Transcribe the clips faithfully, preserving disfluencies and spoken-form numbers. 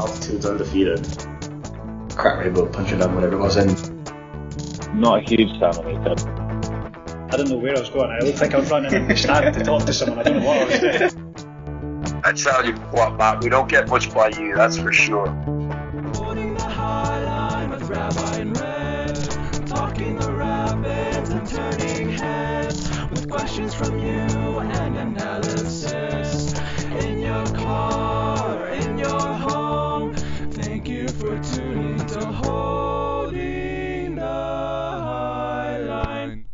Altitude's undefeated. Crap rainbow, punch it up, whatever it was. And not a huge family, but I don't know where I was going. I don't think I was running and starting to talk to someone. I don't know what I was doing. I tell you what, Matt, we don't get much by you, that's for sure. Holding the high line with Rabbi in red, talking the rabbits and turning heads with questions from you and analysis in your car, in your home. Thank you for tuning to Holding the High Line.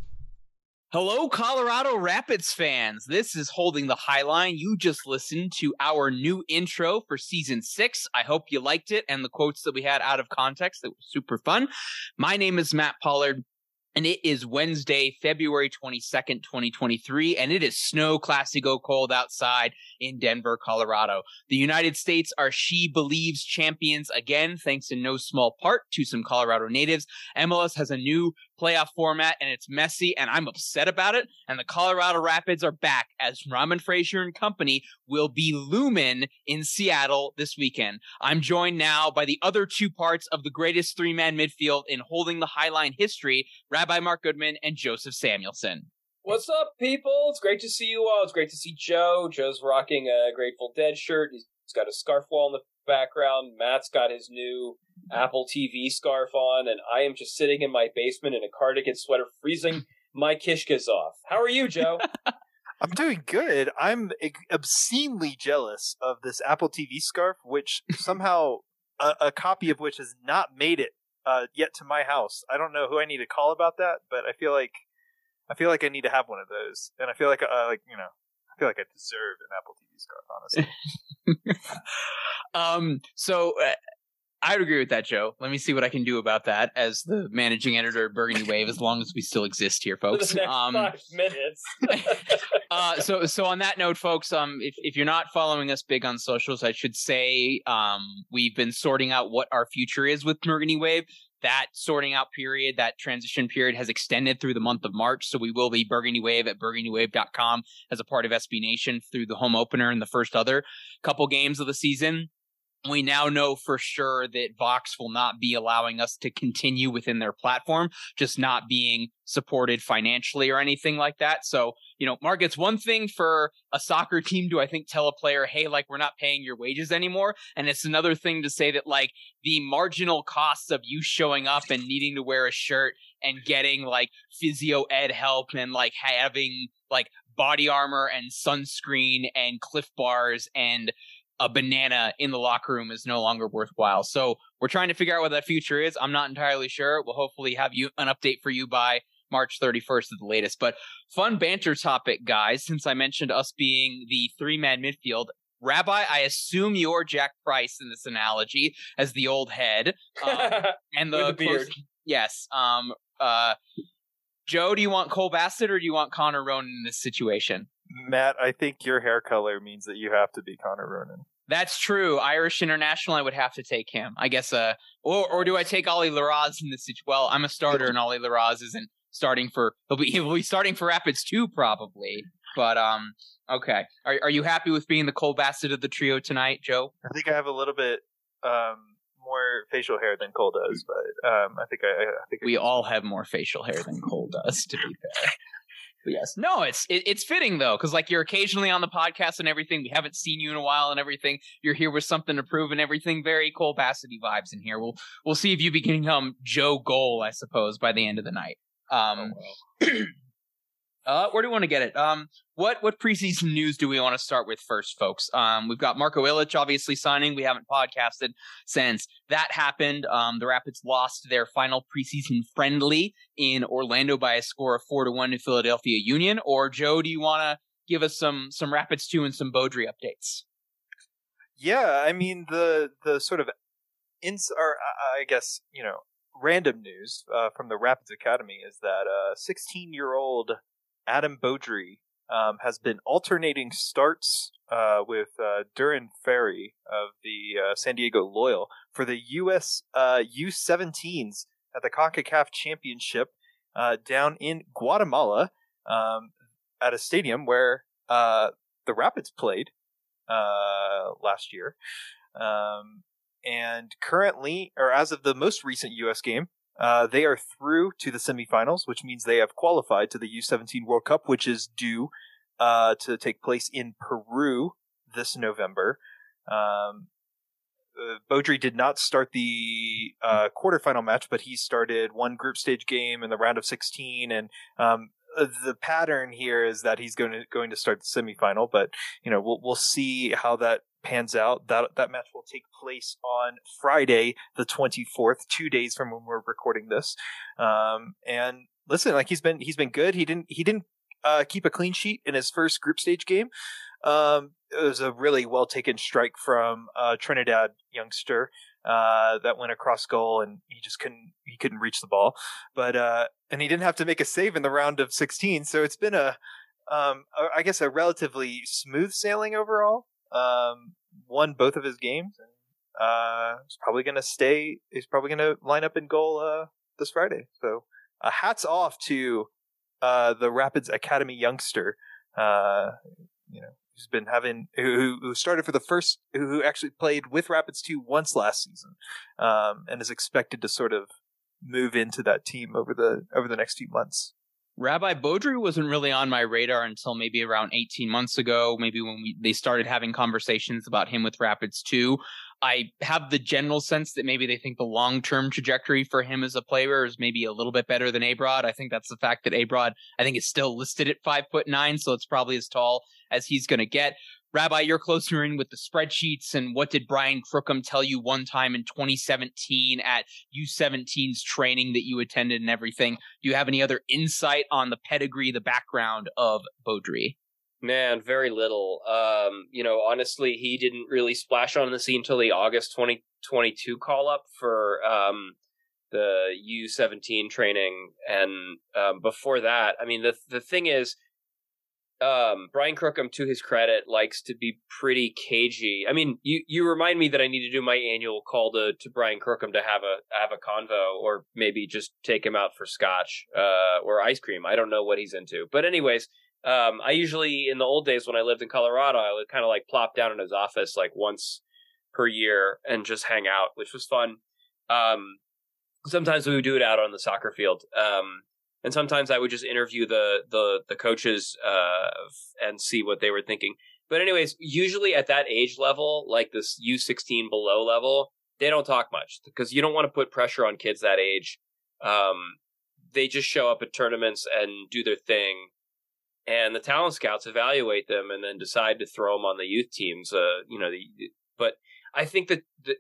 Hello, Colorado Rapids fans. This is Holding the High Line. You just listened to our new intro for season six. I hope you liked it and the quotes that we had out of context that were super fun. My name is Matt Pollard. And it is Wednesday, February twenty-second, twenty twenty-three, and it is snow classico cold outside in Denver, Colorado. The United States are She Believes champions again, thanks in no small part to some Colorado natives. M L S has a new playoff format, and it's messy, and I'm upset about it. And the Colorado Rapids are back, as Robin Fraser and company will be looming in Seattle this weekend. I'm joined now by the other two parts of the greatest three-man midfield in Holding the High Line history, Rabbi Mark Goodman and Joseph Samuelson. What's up, people? It's great to see you all. It's great to see Joe. Joe's rocking a Grateful Dead shirt. He's got a scarf wall in the background. Matt's got his new Apple T V scarf on, and I am just sitting in my basement in a cardigan sweater, freezing my kishkas off. How are you, Joe? I'm doing good. I'm obscenely jealous of this Apple T V scarf, which somehow a, a copy of which has not made it uh, yet to my house. I don't know who I need to call about that, but I feel like I feel like I need to have one of those, and I feel like uh, like you know. I feel like I deserve an Apple T V scarf, honestly. um, so uh, I would agree with that, Joe. Let me see what I can do about that as the managing editor of Burgundy Wave, as long as we still exist here, folks. For the next um, five minutes. uh, so, so on that note, folks, um, if, if you're not following us big on socials, I should say um, we've been sorting out what our future is with Burgundy Wave. That sorting out period, that transition period has extended through the month of March. So we will be Burgundy Wave at burgundy wave dot com as a part of S B Nation through the home opener and the first other couple games of the season. We now know for sure that Vox will not be allowing us to continue within their platform, just not being supported financially or anything like that. So, you know, Mark, it's one thing for a soccer team to, I think, tell a player, hey, like, we're not paying your wages anymore. And it's another thing to say that, like, the marginal costs of you showing up and needing to wear a shirt and getting, like, physio ed help and, like, having, like, body armor and sunscreen and Cliff Bars and a banana in the locker room is no longer worthwhile. So we're trying to figure out what that future is. I'm not entirely sure. We'll hopefully have you an update for you by March thirty-first at the latest. But fun banter topic, guys, since I mentioned us being the three-man midfield. Rabbi, I assume you're Jack Price in this analogy as the old head. Um, and the, With the beard. Close, yes. Um, uh, Joe, do you want Cole Bassett or do you want Connor Ronan in this situation? Matt, I think your hair color means that you have to be Connor Ronan. That's true. Irish international, I would have to take him. I guess, uh, or or do I take Ollie Larraz in this situation? Well, I'm a starter, and Ollie Larraz isn't starting for. He'll be he'll be starting for Rapids too, probably. But um, okay. Are are you happy with being the Cole Bassett of the trio tonight, Joe? I think I have a little bit um. more facial hair than Cole does, but um, I think I, I think we I all have more facial hair than Cole does, to be fair. But yes, no, it's it, it's fitting though, because like you're occasionally on the podcast and everything. We haven't seen you in a while and everything. You're here with something to prove and everything. Very Cole Bassett-y vibes in here. We'll we'll see if you become Joe Goal, I suppose, by the end of the night. Um, oh, well. Uh, where do we want to get it? Um, what what preseason news do we want to start with first, folks? Um, we've got Marko Ilić obviously signing. We haven't podcasted since that happened. Um, the Rapids lost their final preseason friendly in Orlando by a score of four to one to Philadelphia Union. Or Joe, do you want to give us some some Rapids two and some Beaudry updates? Yeah, I mean the the sort of ins or I guess you know random news uh, from the Rapids Academy is that a sixteen year old Adam Beaudry um, has been alternating starts uh, with uh, Duran Ferry of the uh, San Diego Loyal for the U S uh, U seventeens at the CONCACAF Championship uh, down in Guatemala um, at a stadium where uh, the Rapids played uh, last year. Um, and currently, or as of the most recent U S game, uh, they are through to the semifinals, which means they have qualified to the U seventeen World Cup, which is due uh, to take place in Peru this November. Um, uh, Beaudry did not start the uh, quarterfinal match, but he started one group stage game in the round of sixteen, and um, the pattern here is that he's going to going to start the semifinal. But you know, we'll we'll see how that pans out. That that match will take place on Friday, the twenty-fourth, two days from when we're recording this. Um, and listen, like he's been he's been good. He didn't he didn't uh, keep a clean sheet in his first group stage game. Um, it was a really well taken strike from uh, Trinidad youngster. Uh, that went across goal, and he just couldn't he couldn't reach the ball. But uh, and he didn't have to make a save in the round of sixteen. So it's been a, um, a I guess a relatively smooth sailing overall. Um, won both of his games. Uh, he's probably gonna stay. He's probably gonna line up in goal uh, this Friday. So uh, hats off to uh, the Rapids Academy youngster. Uh, you know. Who's been having who who started for the first who actually played with Rapids two once last season, um, and is expected to sort of move into that team over the over the next few months. Rabbi Beaudry wasn't really on my radar until maybe around eighteen months ago, maybe when we, they started having conversations about him with Rapids two. I have the general sense that maybe they think the long-term trajectory for him as a player is maybe a little bit better than Abe Rod. I think that's the fact that Abe Rod, I think, is still listed at five foot nine, so it's probably as tall as he's going to get. Rabbi, you're closer in with the spreadsheets, and what did Brian Crookham tell you one time in twenty seventeen at U seventeen's training that you attended and everything? Do you have any other insight on the pedigree, the background of Beaudry? Man, very little. Um, you know, honestly, he didn't really splash on the scene until the August twenty twenty-two call-up for um, the U seventeen training. And um, before that, I mean, the the thing is, um, Brian Crookham, to his credit, likes to be pretty cagey. I mean, you, you remind me that I need to do my annual call to, to Brian Crookham to have a have a convo, or maybe just take him out for scotch uh, or ice cream. I don't know what he's into. But anyways... Um, I usually, in the old days when I lived in Colorado, I would kind of like plop down in his office like once per year and just hang out, which was fun. Um, sometimes we would do it out on the soccer field. Um, and sometimes I would just interview the, the, the coaches, uh, and see what they were thinking. But anyways, usually at that age level, like this U sixteen below level, they don't talk much because you don't want to put pressure on kids that age. Um, they just show up at tournaments and do their thing. And the talent scouts evaluate them and then decide to throw them on the youth teams. Uh, you know, the, but I think that the,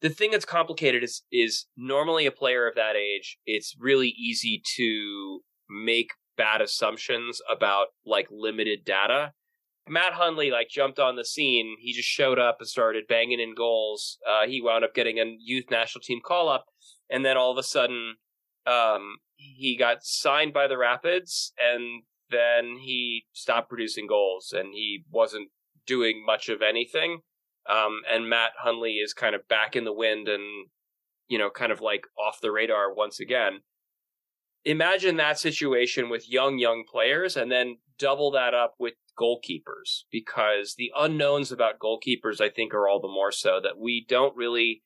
the thing that's complicated is is normally a player of that age, it's really easy to make bad assumptions about like limited data. Matt Hundley like jumped on the scene. He just showed up and started banging in goals. Uh, he wound up getting a youth national team call up, and then all of a sudden, um, he got signed by the Rapids and. Then he stopped producing goals and he wasn't doing much of anything. Um, and Matt Hundley is kind of back in the wind and, you know, kind of like off the radar once again. Imagine that situation with young, young players and then double that up with goalkeepers, because the unknowns about goalkeepers, I think, are all the more so that we don't really,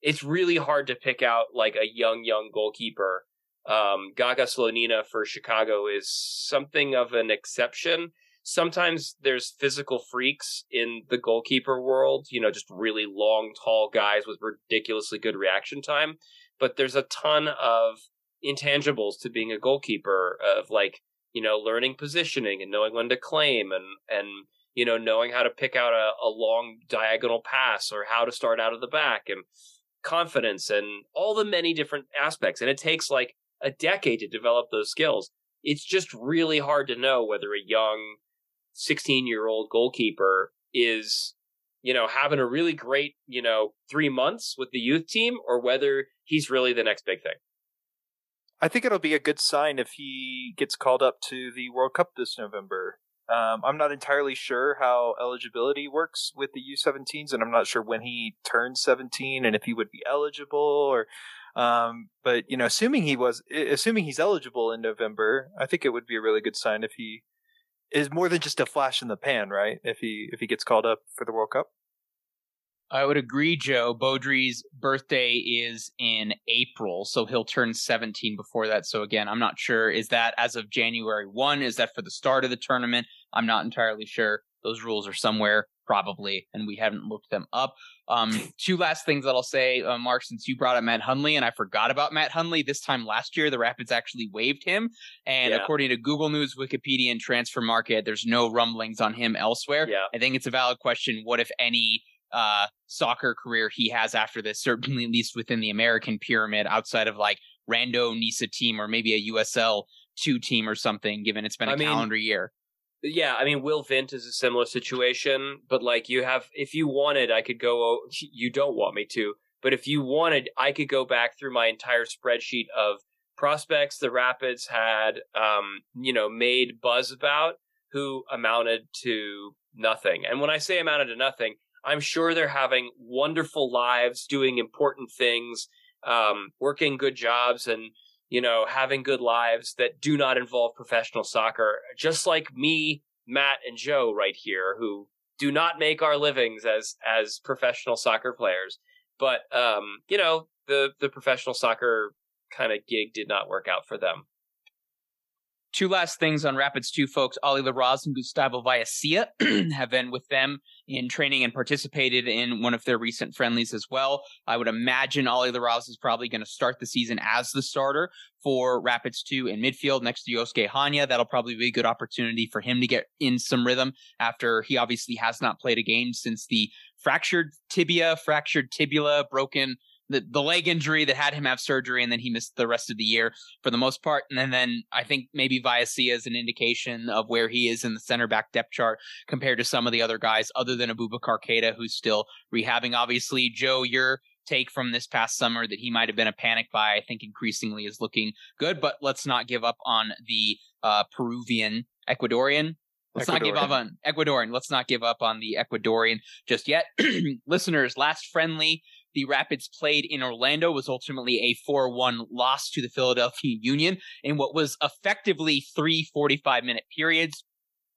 it's really hard to pick out like a young, young goalkeeper. Um, Gaga Slonina for Chicago is something of an exception. Sometimes there's physical freaks in the goalkeeper world, you know, just really long, tall guys with ridiculously good reaction time. But there's a ton of intangibles to being a goalkeeper of like, you know, learning positioning and knowing when to claim and, and you know, knowing how to pick out a, a long diagonal pass or how to start out of the back and confidence and all the many different aspects. And it takes like a decade to develop those skills. It's just really hard to know whether a young sixteen-year-old goalkeeper is, you know, having a really great, you know, three months with the youth team or whether he's really the next big thing. I think it'll be a good sign if he gets called up to the World Cup this November. Um, I'm not entirely sure how eligibility works with the U seventeens, and I'm not sure when he turns seventeen and if he would be eligible or... Um, but you know, assuming he was, assuming he's eligible in November, I think it would be a really good sign if he is more than just a flash in the pan, right? If he if he gets called up for the World Cup. I would agree, Joe. Beaudry's birthday is in April, so he'll turn seventeen before that. So again, I'm not sure. Is that as of January first? Is that for the start of the tournament? I'm not entirely sure. Those rules are somewhere, probably, and we haven't looked them up. Um, two last things that I'll say, uh, Mark, since you brought up Matt Hundley, and I forgot about Matt Hundley. This time last year, the Rapids actually waived him. And yeah. according to Google News, Wikipedia, and Transfer Market, there's no rumblings on him elsewhere. Yeah. I think it's a valid question. What, if any, uh soccer career he has after this, certainly at least within the American pyramid, outside of like rando N I S A team or maybe a U S L two team or something, given it's been a I calendar mean, year. Yeah, I mean, Will Vint is a similar situation, but like you have, if you wanted, I could go, you don't want me to, but if you wanted, I could go back through my entire spreadsheet of prospects the Rapids had, um, you know, made buzz about, who amounted to nothing. And when I say amounted to nothing, I'm sure they're having wonderful lives, doing important things, um, working good jobs, and, you know, having good lives that do not involve professional soccer, just like me, Matt, and Joe right here, who do not make our livings as as professional soccer players. But, um, you know, the, the professional soccer kind of gig did not work out for them. Two last things on Rapids two, folks. Ollie Larraz and Gustavo Vallecia have been with them in training and participated in one of their recent friendlies as well. I would imagine Ollie Larraz is probably going to start the season as the starter for Rapids two in midfield next to Yosuke Hanya. That'll probably be a good opportunity for him to get in some rhythm after he obviously has not played a game since the fractured tibia, fractured tibula, broken The, the leg injury that had him have surgery, and then he missed the rest of the year for the most part. And then, then I think maybe Vallecia is an indication of where he is in the center back depth chart compared to some of the other guys, other than Abubakar Keita, who's still rehabbing. Obviously, Joe, your take from this past summer that he might have been a panic buy, I think increasingly is looking good, but let's not give up on the uh, Peruvian, Ecuadorian. Let's Ecuadorian. not give up on Ecuadorian. Let's not give up on the Ecuadorian just yet. Listeners, last friendly the Rapids played in Orlando was ultimately a four one loss to the Philadelphia Union in what was effectively three forty-five minute periods.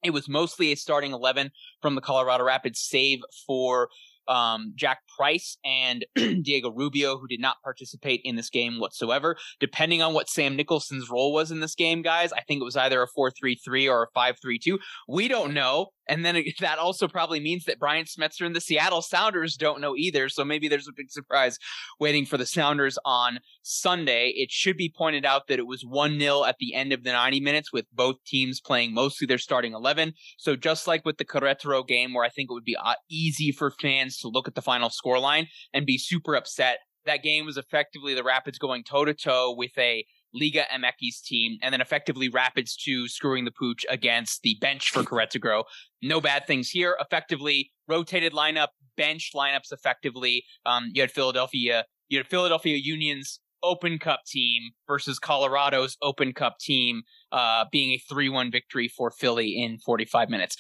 It was mostly a starting eleven from the Colorado Rapids, save for um, Jack Price and Diego Rubio, who did not participate in this game whatsoever. Depending on what Sam Nicholson's role was in this game, guys, I think it was either a four three three or a five three two. We don't know. And then that also probably means that Brian Smetzer and the Seattle Sounders don't know either. So maybe there's a big surprise waiting for the Sounders on Sunday. It should be pointed out that it was one nil at the end of the ninety minutes with both teams playing mostly their starting eleven. So just like with the Querétaro game, where I think it would be easy for fans to look at the final scoreline and be super upset, that game was effectively the Rapids going toe-to-toe with a Liga M X team, and then effectively Rapids two screwing the pooch against the bench for Querétaro. No bad things here. Effectively rotated lineup, bench lineups effectively. Um, you had Philadelphia, you had Philadelphia Union's Open Cup team versus Colorado's Open Cup team uh, being a three one victory for Philly in forty-five minutes.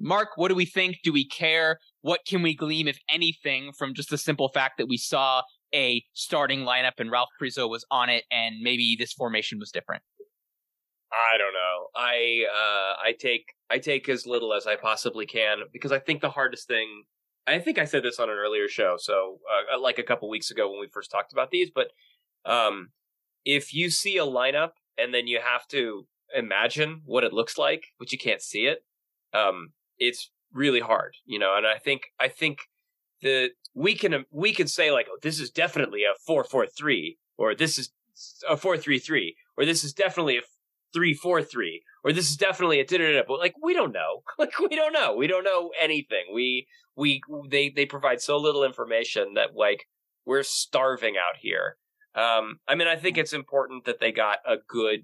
Mark, what do we think? Do we care? What can we glean, if anything, from just the simple fact that we saw a starting lineup and Ralph Crizo was on it, and maybe this formation was different? I don't know. I uh, I take I take as little as I possibly can, because I think the hardest thing, I think I said this on an earlier show, so uh, like a couple weeks ago when we first talked about these, but um, if you see a lineup and then you have to imagine what it looks like, but you can't see it, um, it's really hard, you know. And I think I think the we can we can say like, oh, this is definitely a four four three, or this is a four three three, or this is definitely a three four three, or this is definitely a da-da-da, but like we don't know. Like we don't know. We don't know anything. We we they they provide so little information that like we're starving out here. Um I mean, I think it's important that they got a good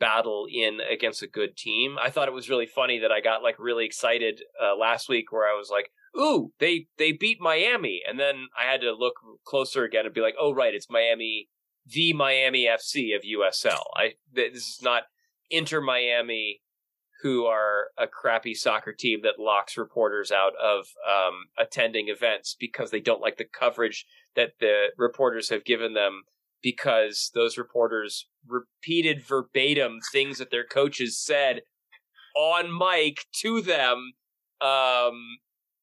battle in against a good team. I thought it was really funny that I got like really excited uh, last week, where I was like, ooh, they, they beat Miami. And then I had to look closer again and be like, oh, right, it's Miami, the Miami F C of U S L. I, this is not Inter Miami, who are a crappy soccer team that locks reporters out of um, attending events because they don't like the coverage that the reporters have given them, because those reporters repeated verbatim things that their coaches said on mic to them. Um,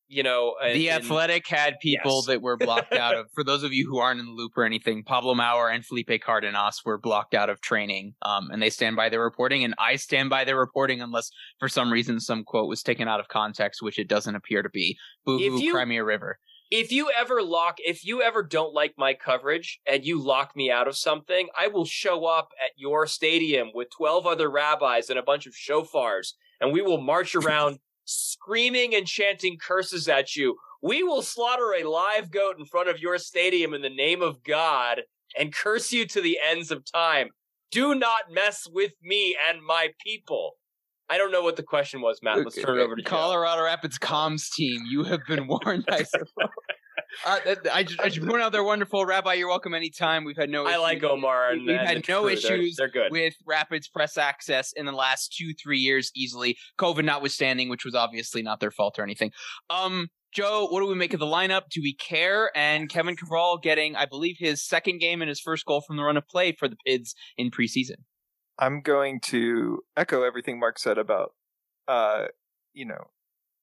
you know, the and, Athletic had people yes. that were blocked out of, for those of you who aren't in the loop or anything, Pablo Maurer and Felipe Cardenas were blocked out of training, um, and they stand by their reporting, and I stand by their reporting unless for some reason some quote was taken out of context, which it doesn't appear to be. Boo-hoo, cry me a river. If you ever lock, if you ever don't like my coverage and you lock me out of something, I will show up at your stadium with twelve other rabbis and a bunch of shofars, and we will march around screaming and chanting curses at you. We will slaughter a live goat in front of your stadium in the name of God and curse you to the ends of time. Do not mess with me and my people. I don't know what the question was, Matt. Let's turn it over to Colorado Rapids comms team. You have been warned, I suppose. Uh, I, just, I just point out they're wonderful. Rabbi, you're welcome anytime. We've had no issues. I like Omar. And, We've and had no crew. issues they're, they're good. with Rapids press access in the last two, three years easily. COVID notwithstanding, which was obviously not their fault or anything. Um, Joe, what do we make of the lineup? Do we care? And Kevin Cabral getting, I believe, his second game and his first goal from the run of play for the Pids in preseason. I'm going to echo everything Mark said about, uh, you know,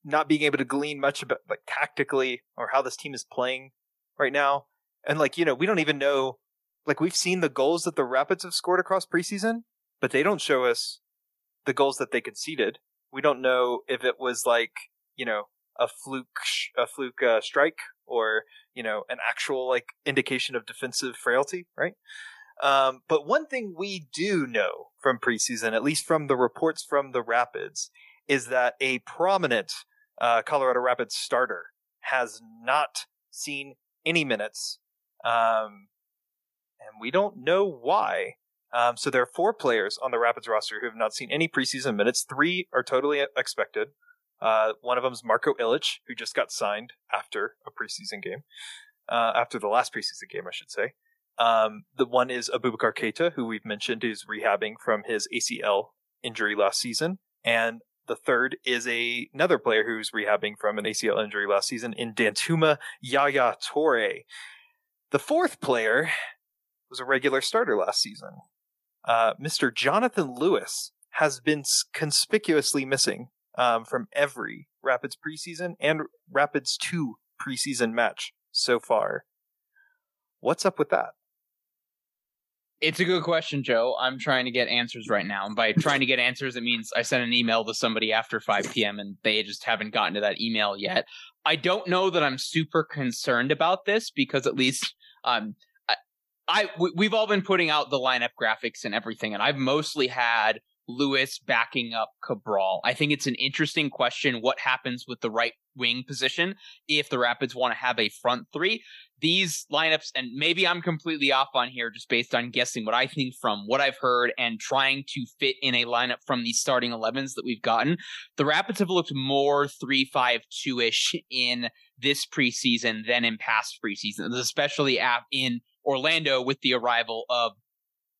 not being able to glean much about like tactically or how this team is playing right now. And like, you know, we don't even know, like we've seen the goals that the Rapids have scored across preseason, but they don't show us the goals that they conceded. We don't know if it was like, you know, a fluke, a fluke uh, strike or, you know, an actual like indication of defensive frailty, right? Um, but one thing we do know from preseason, at least from the reports from the Rapids, is that a prominent uh, Colorado Rapids starter has not seen any minutes, um, and we don't know why. Um, so there are four players on the Rapids roster who have not seen any preseason minutes. Three are totally expected. Uh, one of them is Marko Ilić, who just got signed after a preseason game, uh, after the last preseason game, I should say. Um, the one is Abubakar Keita, who we've mentioned is rehabbing from his A C L injury last season. And the third is a, another player who's rehabbing from an A C L injury last season in Dantuma Yaya Toure. The fourth player was a regular starter last season. Uh, Mister Jonathan Lewis has been conspicuously missing um, from every Rapids preseason and Rapids two preseason match so far. What's up with that? It's a good question, Joe. I'm trying to get answers right now. And by trying to get answers, it means I sent an email to somebody after five p.m. and they just haven't gotten to that email yet. I don't know that I'm super concerned about this because at least um, I, I we, we've all been putting out the lineup graphics and everything. And I've mostly had Lewis backing up Cabral. I think it's an interesting question. What happens with the right wing position if the Rapids want to have a front three? These lineups, and maybe I'm completely off on here just based on guessing what I think from what I've heard and trying to fit in a lineup from the starting elevens that we've gotten, the Rapids have looked more three five two-ish in this preseason than in past preseasons, especially in Orlando with the arrival of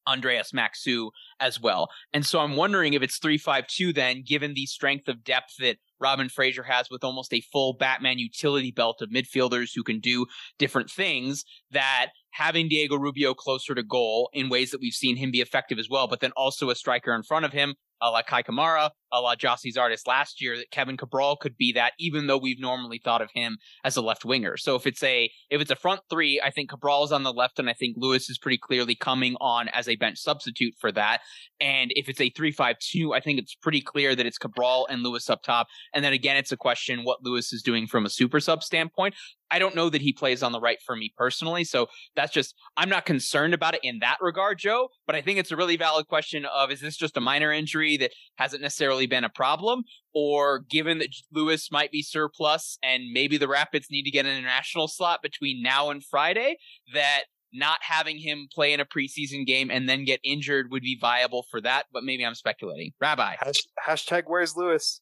Andreas Maxsø as well. And so I'm wondering if it's three five two then, given the strength of depth that Robin Fraser has with almost a full Batman utility belt of midfielders who can do different things, that having Diego Rubio closer to goal in ways that we've seen him be effective as well, but then also a striker in front of him, a la Kai Kamara, a la Jossie's artist last year, that Kevin Cabral could be that, even though we've normally thought of him as a left winger. So if it's a if it's a front three, I think Cabral's on the left, and I think Lewis is pretty clearly coming on as a bench substitute for that. And if it's a three five two, I think it's pretty clear that it's Cabral and Lewis up top. And then again, it's a question what Lewis is doing from a super sub standpoint. I don't know that he plays on the right for me personally. So that's just, I'm not concerned about it in that regard, Joe, but I think it's a really valid question of, is this just a minor injury that hasn't necessarily been a problem? Or given that Lewis might be surplus and maybe the Rapids need to get an international slot between now and Friday, that not having him play in a preseason game and then get injured would be viable for that. But maybe I'm speculating. Rabbi. Hasht- hashtag where's Lewis?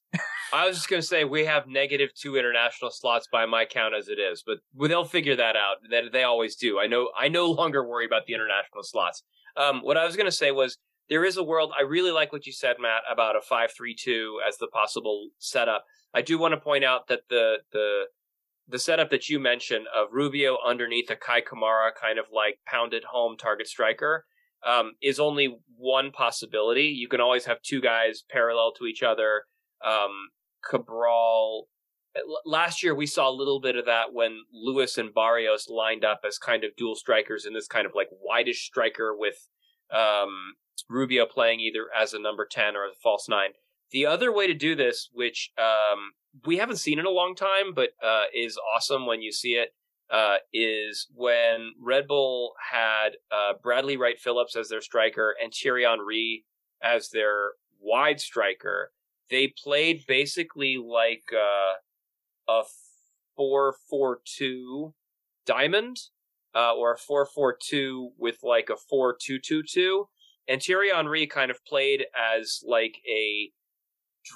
I was just going to say we have negative two international slots by my count as it is, but they'll figure that out. That they always do. I know. I no longer worry about the international slots. Um, what I was going to say was there is a world. I really like what you said, Matt, about a five three two as the possible setup. I do want to point out that the the The setup that you mentioned of Rubio underneath a Kai Kamara kind of like pounded home target striker um, is only one possibility. You can always have two guys parallel to each other. Um, Cabral last year we saw a little bit of that when Lewis and Barrios lined up as kind of dual strikers in this kind of like wide-ish striker with um, Rubio playing either as a number ten or as a false nine. The other way to do this, which um, we haven't seen in a long time, but uh, is awesome when you see it, uh, is when Red Bull had uh, Bradley Wright Phillips as their striker and Thierry Henry as their wide striker. They played basically like uh, a four four two diamond uh, or a four four two with like a four two two two. And Thierry Henry kind of played as like a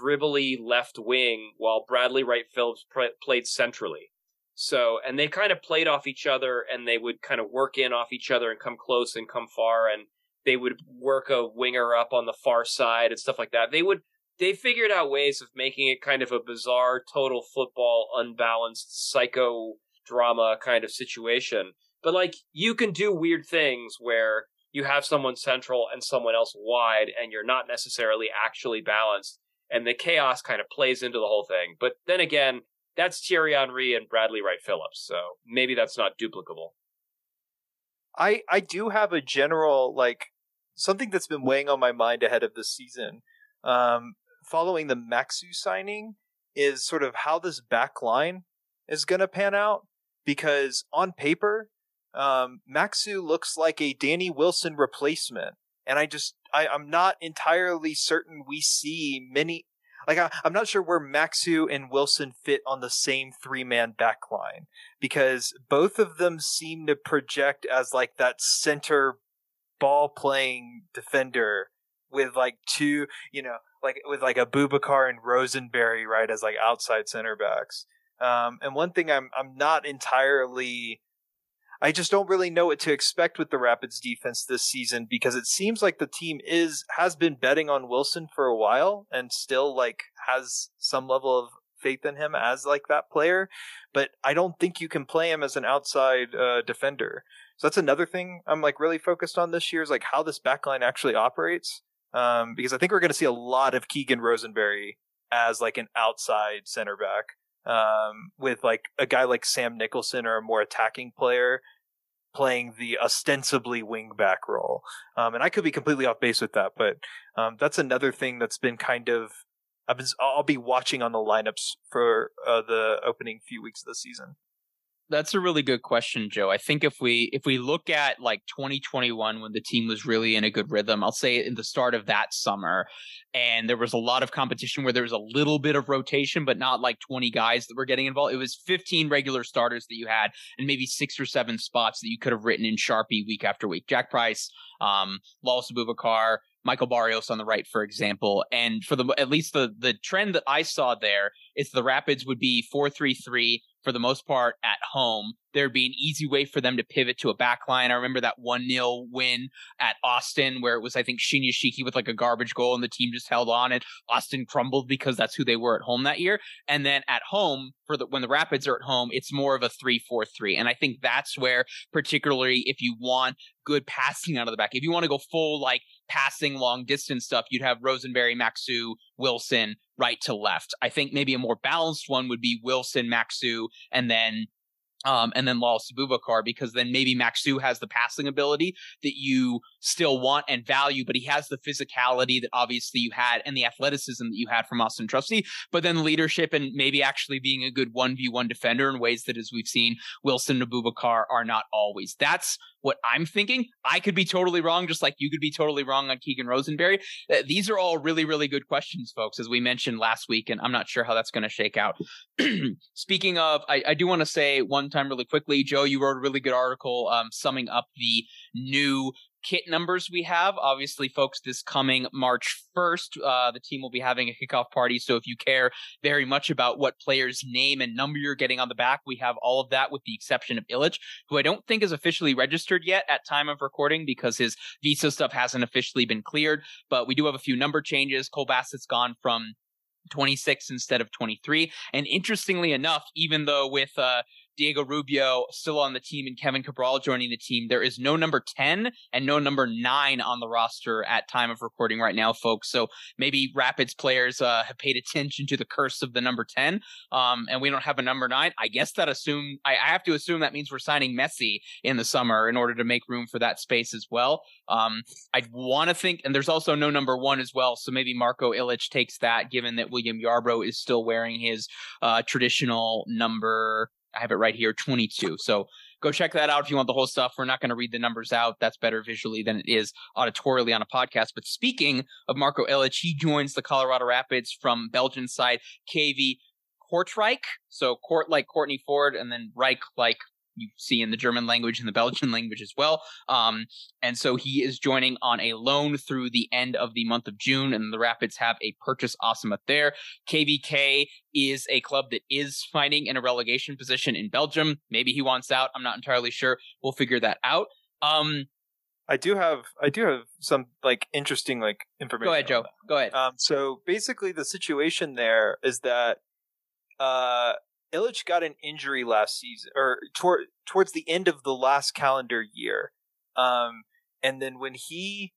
dribbly left wing while Bradley Wright Phillips pr- played centrally. So, and they kind of played off each other and they would kind of work in off each other and come close and come far. And they would work a winger up on the far side and stuff like that. They would, they figured out ways of making it kind of a bizarre, total football, unbalanced psychodrama kind of situation. But like, you can do weird things where you have someone central and someone else wide and you're not necessarily actually balanced. And the chaos kind of plays into the whole thing. But then again, that's Thierry Henry and Bradley Wright Phillips. So maybe that's not duplicable. I, I do have a general, like, something that's been weighing on my mind ahead of this season. Um, following the Maxsø signing is sort of how this back line is going to pan out. Because on paper, um, Maxsø looks like a Danny Wilson replacement. And I just, I, I'm not entirely certain we see many, like, I, I'm not sure where Maxsø and Wilson fit on the same three-man back line, because both of them seem to project as, like, that center ball-playing defender with, like, two, you know, like, with, like, Abubakar and Rosenberry, right, as, like, outside center backs. Um, and one thing I'm I'm not entirely... I just don't really know what to expect with the Rapids defense this season, because it seems like the team is has been betting on Wilson for a while and still like has some level of faith in him as like that player. But I don't think you can play him as an outside uh, defender. So that's another thing I'm like really focused on this year is like how this backline actually operates, um, because I think we're going to see a lot of Keegan Rosenberry as like an outside center back. Um, with like a guy like Sam Nicholson or a more attacking player playing the ostensibly wing back role. Um, and I could be completely off base with that, but um, that's another thing that's been kind of, I've been, I'll be watching on the lineups for uh, the opening few weeks of the season. That's a really good question, Joe. I think if we, if we look at like twenty twenty-one, when the team was really in a good rhythm, I'll say in the start of that summer, and there was a lot of competition where there was a little bit of rotation, but not like twenty guys that were getting involved. It was fifteen regular starters that you had and maybe six or seven spots that you could have written in Sharpie week after week. Jack Price, um, Lawless Abubakar, Michael Barrios on the right, for example. And for the, at least the, the trend that I saw there is the Rapids would be four three three for the most part at home. There'd be an easy way for them to pivot to a back line. I remember that one nil win at Austin where it was, I think, Shin Yoshiki with like a garbage goal and the team just held on and Austin crumbled because that's who they were at home that year. And then at home, for the, when the Rapids are at home, it's more of a three four three. And I think that's where, particularly if you want good passing out of the back, if you want to go full like passing long distance stuff, you'd have Rosenberry, Maxsø, Wilson, right to left. I think maybe a more balanced one would be Wilson, Maxsø, and then um, and then Lawless Abubakar, because then maybe Maxsø has the passing ability that you still want and value, but he has the physicality that obviously you had and the athleticism that you had from Austin Trusty, but then leadership and maybe actually being a good one v one defender in ways that, as we've seen, Wilson and Abubakar are not always. That's what I'm thinking. I could be totally wrong, just like you could be totally wrong on Keegan Rosenberry. Uh, these are all really, really good questions, folks, as we mentioned last week, and I'm not sure how that's going to shake out. Speaking of, I, I do want to say one time really quickly, Joe, you wrote a really good article um, summing up the new kit numbers we have. Obviously, folks, this coming March first, uh, the team will be having a kickoff party. So if you care very much about what player's name and number you're getting on the back, we have all of that with the exception of Ilić, who I don't think is officially registered yet at time of recording because his visa stuff hasn't officially been cleared. But we do have a few number changes. Cole Bassett's gone from twenty-six instead of twenty-three. And interestingly enough, even though with uh, Diego Rubio still on the team and Kevin Cabral joining the team, there is no number ten and no number nine on the roster at time of recording right now, folks. So maybe Rapids players uh, have paid attention to the curse of the number ten, um, and we don't have a number nine. I guess that assume I, I have to assume that means we're signing Messi in the summer in order to make room for that space as well. Um, I'd want to think, and there's also no number one as well. So maybe Marko Ilić takes that, given that William Yarbrough is still wearing his uh, traditional number. I have it right here, twenty-two. So go check that out if you want the whole stuff. We're not going to read the numbers out. That's better visually than it is auditorily on a podcast. But speaking of Marko Ilić, he joins the Colorado Rapids from Belgian side, K V Kortrijk. So Court like Courtney Ford, and then Reich like you see in the German language and the Belgian language as well. Um, and so he is joining on a loan through the end of the month of June, and the Rapids have a purchase assignment there. K V K is a club that is fighting in a relegation position in Belgium. Maybe he wants out. I'm not entirely sure. We'll figure that out. Um, I do have I do have some like interesting like information. Go ahead, Joe. That. Go ahead. Um, so basically the situation there is that uh, Ilić got an injury last season, or tor- towards the end of the last calendar year. Um, and then when he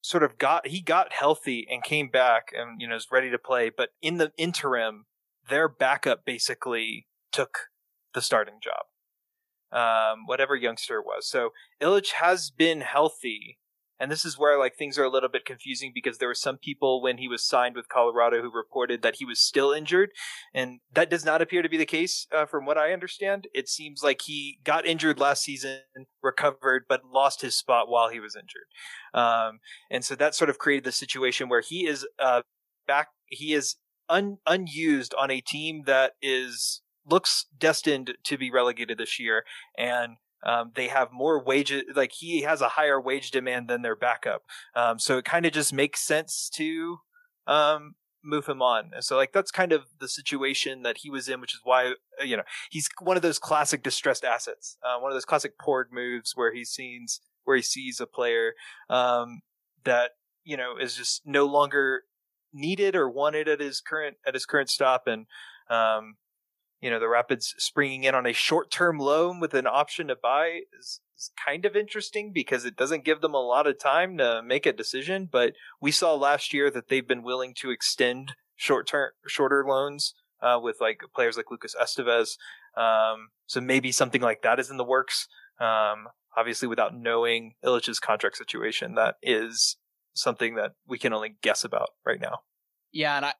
sort of got, he got healthy and came back and, you know, is ready to play. But in the interim, their backup basically took the starting job, um, whatever youngster it was. So Ilić has been healthy. And this is where like things are a little bit confusing, because there were some people when he was signed with Colorado who reported that he was still injured. And that does not appear to be the case uh, from what I understand. It seems like he got injured last season, recovered, but lost his spot while he was injured. Um, and so that sort of created the situation where he is uh, back. He is un- unused on a team that is looks destined to be relegated this year. And Um, they have more wages, like he has a higher wage demand than their backup. Um, so it kind of just makes sense to um, move him on. And so like that's kind of the situation that he was in, which is why, you know, he's one of those classic distressed assets, uh, one of those classic Pollard moves where he sees where he sees a player um, that, you know, is just no longer needed or wanted at his current at his current stop. And um you know, the Rapids springing in on a short-term loan with an option to buy is, is kind of interesting, because it doesn't give them a lot of time to make a decision. But we saw last year that they've been willing to extend short-term, shorter loans uh, with like players like Lucas Esteves. Um, so maybe something like that is in the works. Um, obviously, without knowing Illich's contract situation, that is something that we can only guess about right now. Yeah, and I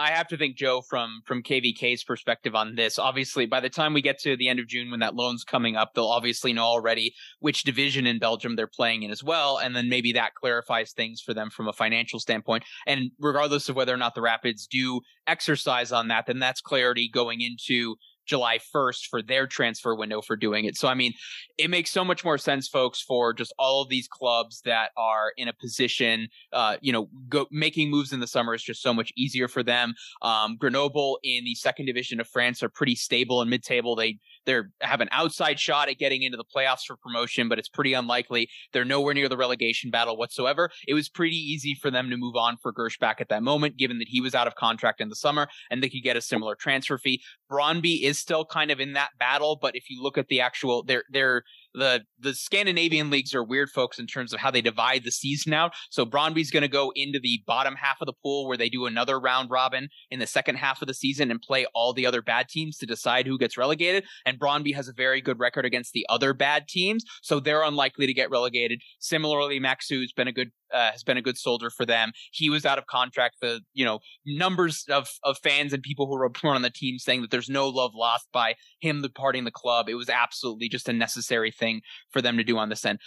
I have to think, Joe, from from K V K's perspective on this, obviously, by the time we get to the end of June when that loan's coming up, they'll obviously know already which division in Belgium they're playing in as well. And then maybe that clarifies things for them from a financial standpoint. And regardless of whether or not the Rapids do exercise on that, then that's clarity going into July first for their transfer window for doing it. So, I mean, it makes so much more sense, folks, for just all of these clubs that are in a position, uh, you know, go, making moves in the summer is just so much easier for them. Um, Grenoble in the second division of France are pretty stable in mid-table. They they have an outside shot at getting into the playoffs for promotion, but it's pretty unlikely. They're nowhere near the relegation battle whatsoever. It was pretty easy for them to move on for Gershbach at that moment, given that he was out of contract in the summer and they could get a similar transfer fee. Brøndby is still kind of in that battle, but if you look at the actual, they're, they're, The the Scandinavian leagues are weird, folks, in terms of how they divide the season out. So Brøndby's going to go into the bottom half of the pool where they do another round robin in the second half of the season and play all the other bad teams to decide who gets relegated. And Brøndby has a very good record against the other bad teams, so they're unlikely to get relegated. Similarly, Maxsø's been a good uh, has been a good soldier for them. He was out of contract. The you know numbers of of fans and people who report on the team saying that there's no love lost by him departing the club. It was absolutely just a necessary thing for them to do on this end.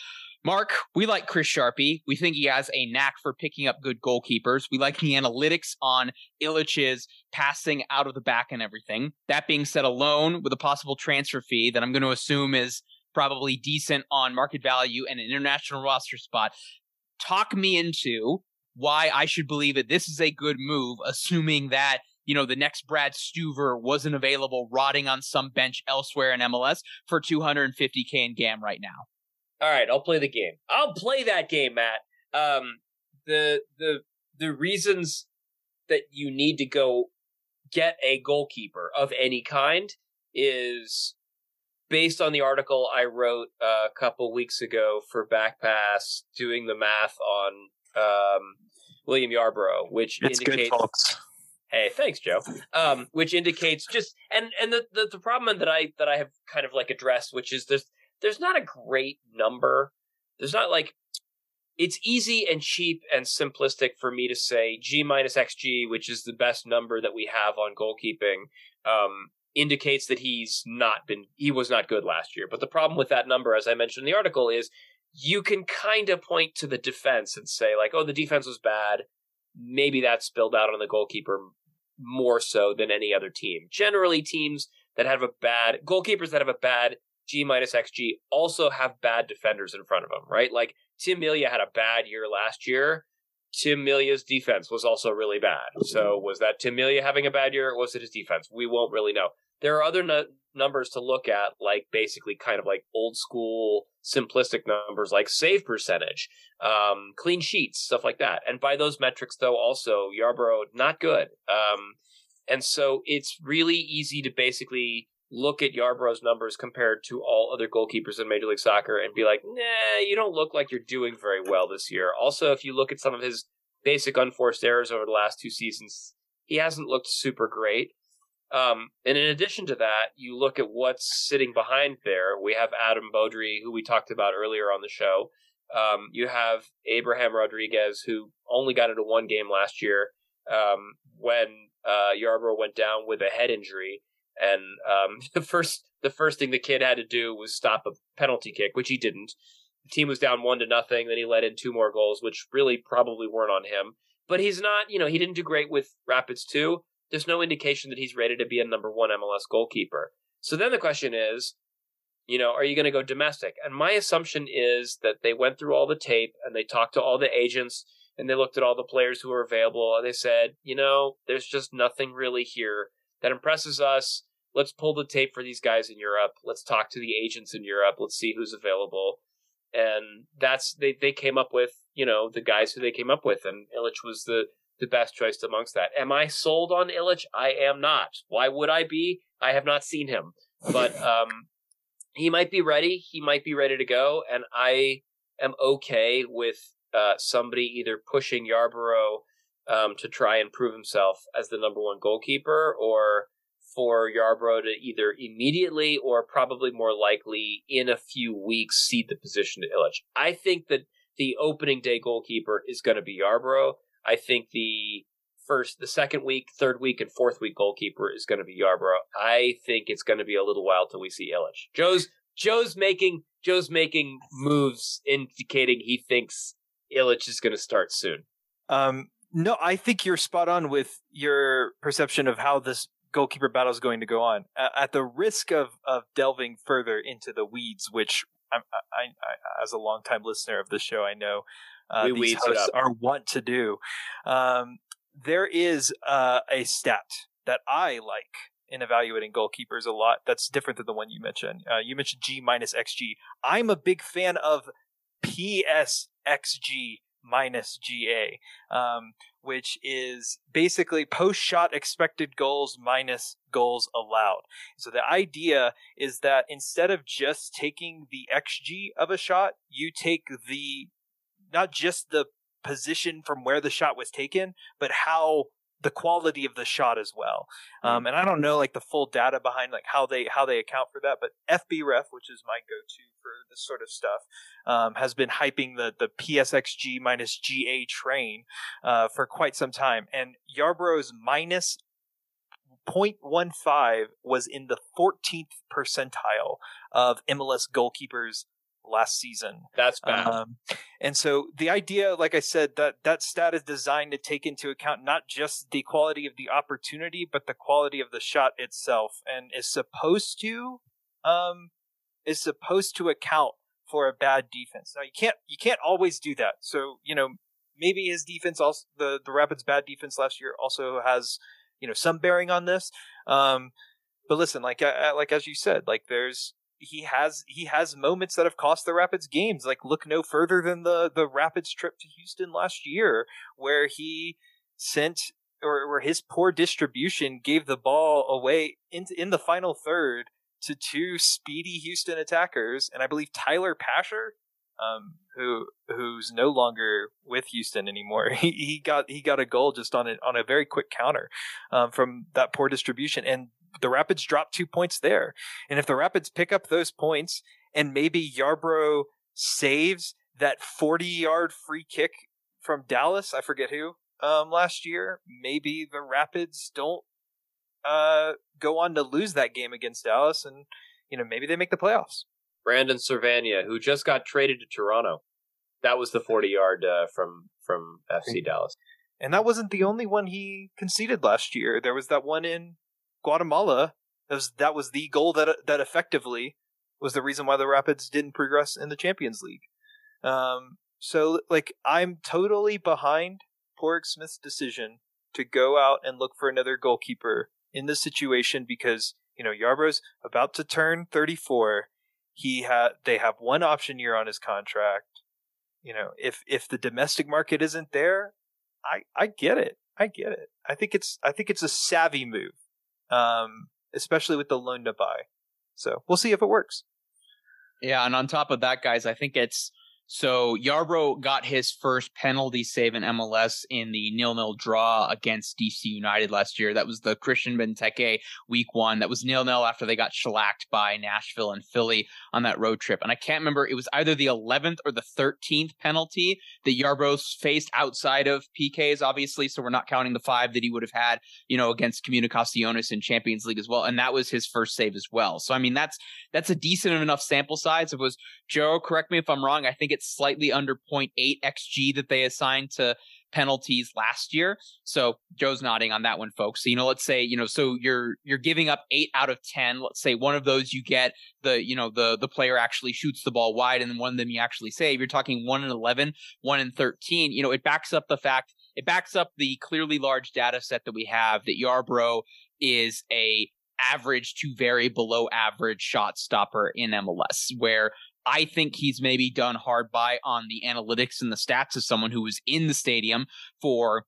Mark, we like Chris Sharpie. We think he has a knack for picking up good goalkeepers. We like the analytics on Illich's passing out of the back and everything. That being said, a loan with a possible transfer fee that I'm going to assume is probably decent on market value and an international roster spot. Talk me into why I should believe that this is a good move, assuming that you know, the next Brad Stuver wasn't available, rotting on some bench elsewhere in M L S for two hundred fifty K in G A M right now. All right, I'll play the game. I'll play that game, Matt. Um, the the the reasons that you need to go get a goalkeeper of any kind is based on the article I wrote a couple weeks ago for Backpass, doing the math on um, William Yarbrough, which it's indicates. Good talks. Hey, thanks, Joe. Um, which indicates just and and the, the the problem that I that I have kind of like addressed, which is there's there's not a great number. There's not like it's easy and cheap and simplistic for me to say G minus X G, which is the best number that we have on goalkeeping, um, indicates that he's not been he was not good last year. But the problem with that number, as I mentioned in the article, is you can kind of point to the defense and say like, oh, the defense was bad. Maybe that spilled out on the goalkeeper more so than any other team. Generally, teams that have a bad goalkeepers that have a bad G minus X G also have bad defenders in front of them, right? Like Tim Melia had a bad year last year. Tim Melia's defense was also really bad. So was that Tim Melia having a bad year? Or was it his defense? We won't really know. There are other no- numbers to look at, like basically kind of like old school simplistic numbers, like save percentage, um, clean sheets, stuff like that. And by those metrics, though, also Yarbrough not good. Um, and so it's really easy to basically look at Yarbrough's numbers compared to all other goalkeepers in Major League Soccer and be like, nah, you don't look like you're doing very well this year. Also, if you look at some of his basic unforced errors over the last two seasons, he hasn't looked super great. Um, and in addition to that, you look at what's sitting behind there. We have Adam Beaudry, who we talked about earlier on the show. Um, you have Abraham Rodriguez, who only got into one game last year um, when uh, Yarbrough went down with a head injury. And um, the first the first thing the kid had to do was stop a penalty kick, which he didn't. The team was down one to nothing. Then he let in two more goals, which really probably weren't on him. But he's not, you know, he didn't do great with Rapids too. There's no indication that he's rated to be a number one M L S goalkeeper. So then the question is, you know, are you going to go domestic? And my assumption is that they went through all the tape and they talked to all the agents and they looked at all the players who were available and they said, you know, there's just nothing really here that impresses us. Let's pull the tape for these guys in Europe. Let's talk to the agents in Europe. Let's see who's available. And that's they, they came up with, you know, the guys who they came up with. And Ilić was the the best choice amongst that. Am I sold on Ilić? I am not. Why would I be? I have not seen him. But um, he might be ready. He might be ready to go. And I am okay with uh, somebody either pushing Yarbrough um, to try and prove himself as the number one goalkeeper, or for Yarbrough to either immediately or probably more likely in a few weeks cede the position to Ilić. I think that the opening day goalkeeper is going to be Yarbrough. I think the first, the second week, third week, and fourth week goalkeeper is going to be Yarbrough. I think it's going to be a little while till we see Ilić. Joe's Joe's making Joe's making moves indicating he thinks Ilić is going to start soon. Um, no, I think you're spot on with your perception of how this goalkeeper battle is going to go on. Uh, at the risk of of delving further into the weeds, which I'm, I, I, as a longtime listener of the show, I know. Uh, we these hosts are wont to do. Um, there is uh, a stat that I like in evaluating goalkeepers a lot. That's different than the one you mentioned. Uh, you mentioned G minus X G. I'm a big fan of P S X G minus G A, um, which is basically post-shot expected goals minus goals allowed. So the idea is that instead of just taking the X G of a shot, you take the not just the position from where the shot was taken, but how the quality of the shot as well. Um, and I don't know like the full data behind like how they how they account for that, but F B Ref, which is my go-to for this sort of stuff, um, has been hyping the the P S X G minus G A train uh, for quite some time. And Yarbrough's minus zero point one five was in the fourteenth percentile of M L S goalkeepers last season. That's bad. Um, and so the idea, like I said, that that stat is designed to take into account not just the quality of the opportunity, but the quality of the shot itself, and is supposed to um is supposed to account for a bad defense. Now you can't you can't always do that. So, you know, maybe his defense also the, the Rapids bad defense last year also has, you know, some bearing on this. Um but listen, like I, like as you said, like there's He has he has moments that have cost the Rapids games. Like look no further than the the Rapids trip to Houston last year, where he sent or where his poor distribution gave the ball away in in the final third to two speedy Houston attackers, and I believe Tyler Pasher, um, who who's no longer with Houston anymore. He he got he got a goal just on it on a very quick counter um, from that poor distribution, and the Rapids dropped two points there. And if the Rapids pick up those points, and maybe Yarbrough saves that forty-yard free kick from Dallas, I forget who, um, last year, maybe the Rapids don't uh, go on to lose that game against Dallas, and you know maybe they make the playoffs. Brandon Cervania, who just got traded to Toronto, that was the forty-yard uh, from from F C Dallas, and that wasn't the only one he conceded last year. There was that one in Guatemala. That was that was the goal that that effectively was the reason why the Rapids didn't progress in the Champions League. Um, so, like, I'm totally behind Porrick Smith's decision to go out and look for another goalkeeper in this situation because, you know, Yarbrough's about to turn thirty-four. He ha- They have one option year on his contract. You know, if if the domestic market isn't there, I I get it. I get it. I think it's I think it's a savvy move, um, especially with the loan to buy. So we'll see if it works. Yeah, and on top of that, guys, I think it's so Yarbrough got his first penalty save in M L S in the nil-nil draw against D C United last year. That was the Christian Benteke week one. That was nil-nil after they got shellacked by Nashville and Philly on that road trip. And I can't remember, it was either the eleventh or the thirteenth penalty that Yarbrough faced outside of P Ks, obviously. So we're not counting the five that he would have had, you know, against Comunicaciones in Champions League as well. And that was his first save as well. So, I mean, that's that's a decent enough sample size. It was, Joe, correct me if I'm wrong, I think it's slightly under zero point eight X G that they assigned to penalties last year. So Joe's nodding on that one, folks. So, you know, let's say, you know, so you're you're giving up eight out of ten. Let's say one of those you get the, you know, the the player actually shoots the ball wide, and then one of them you actually save. You're talking one in eleven, one in thirteen. You know, it backs up the fact, it backs up the clearly large data set that we have that Yarbrough is a average to very below average shot stopper in M L S, where I think he's maybe done hard by on the analytics and the stats of someone who was in the stadium for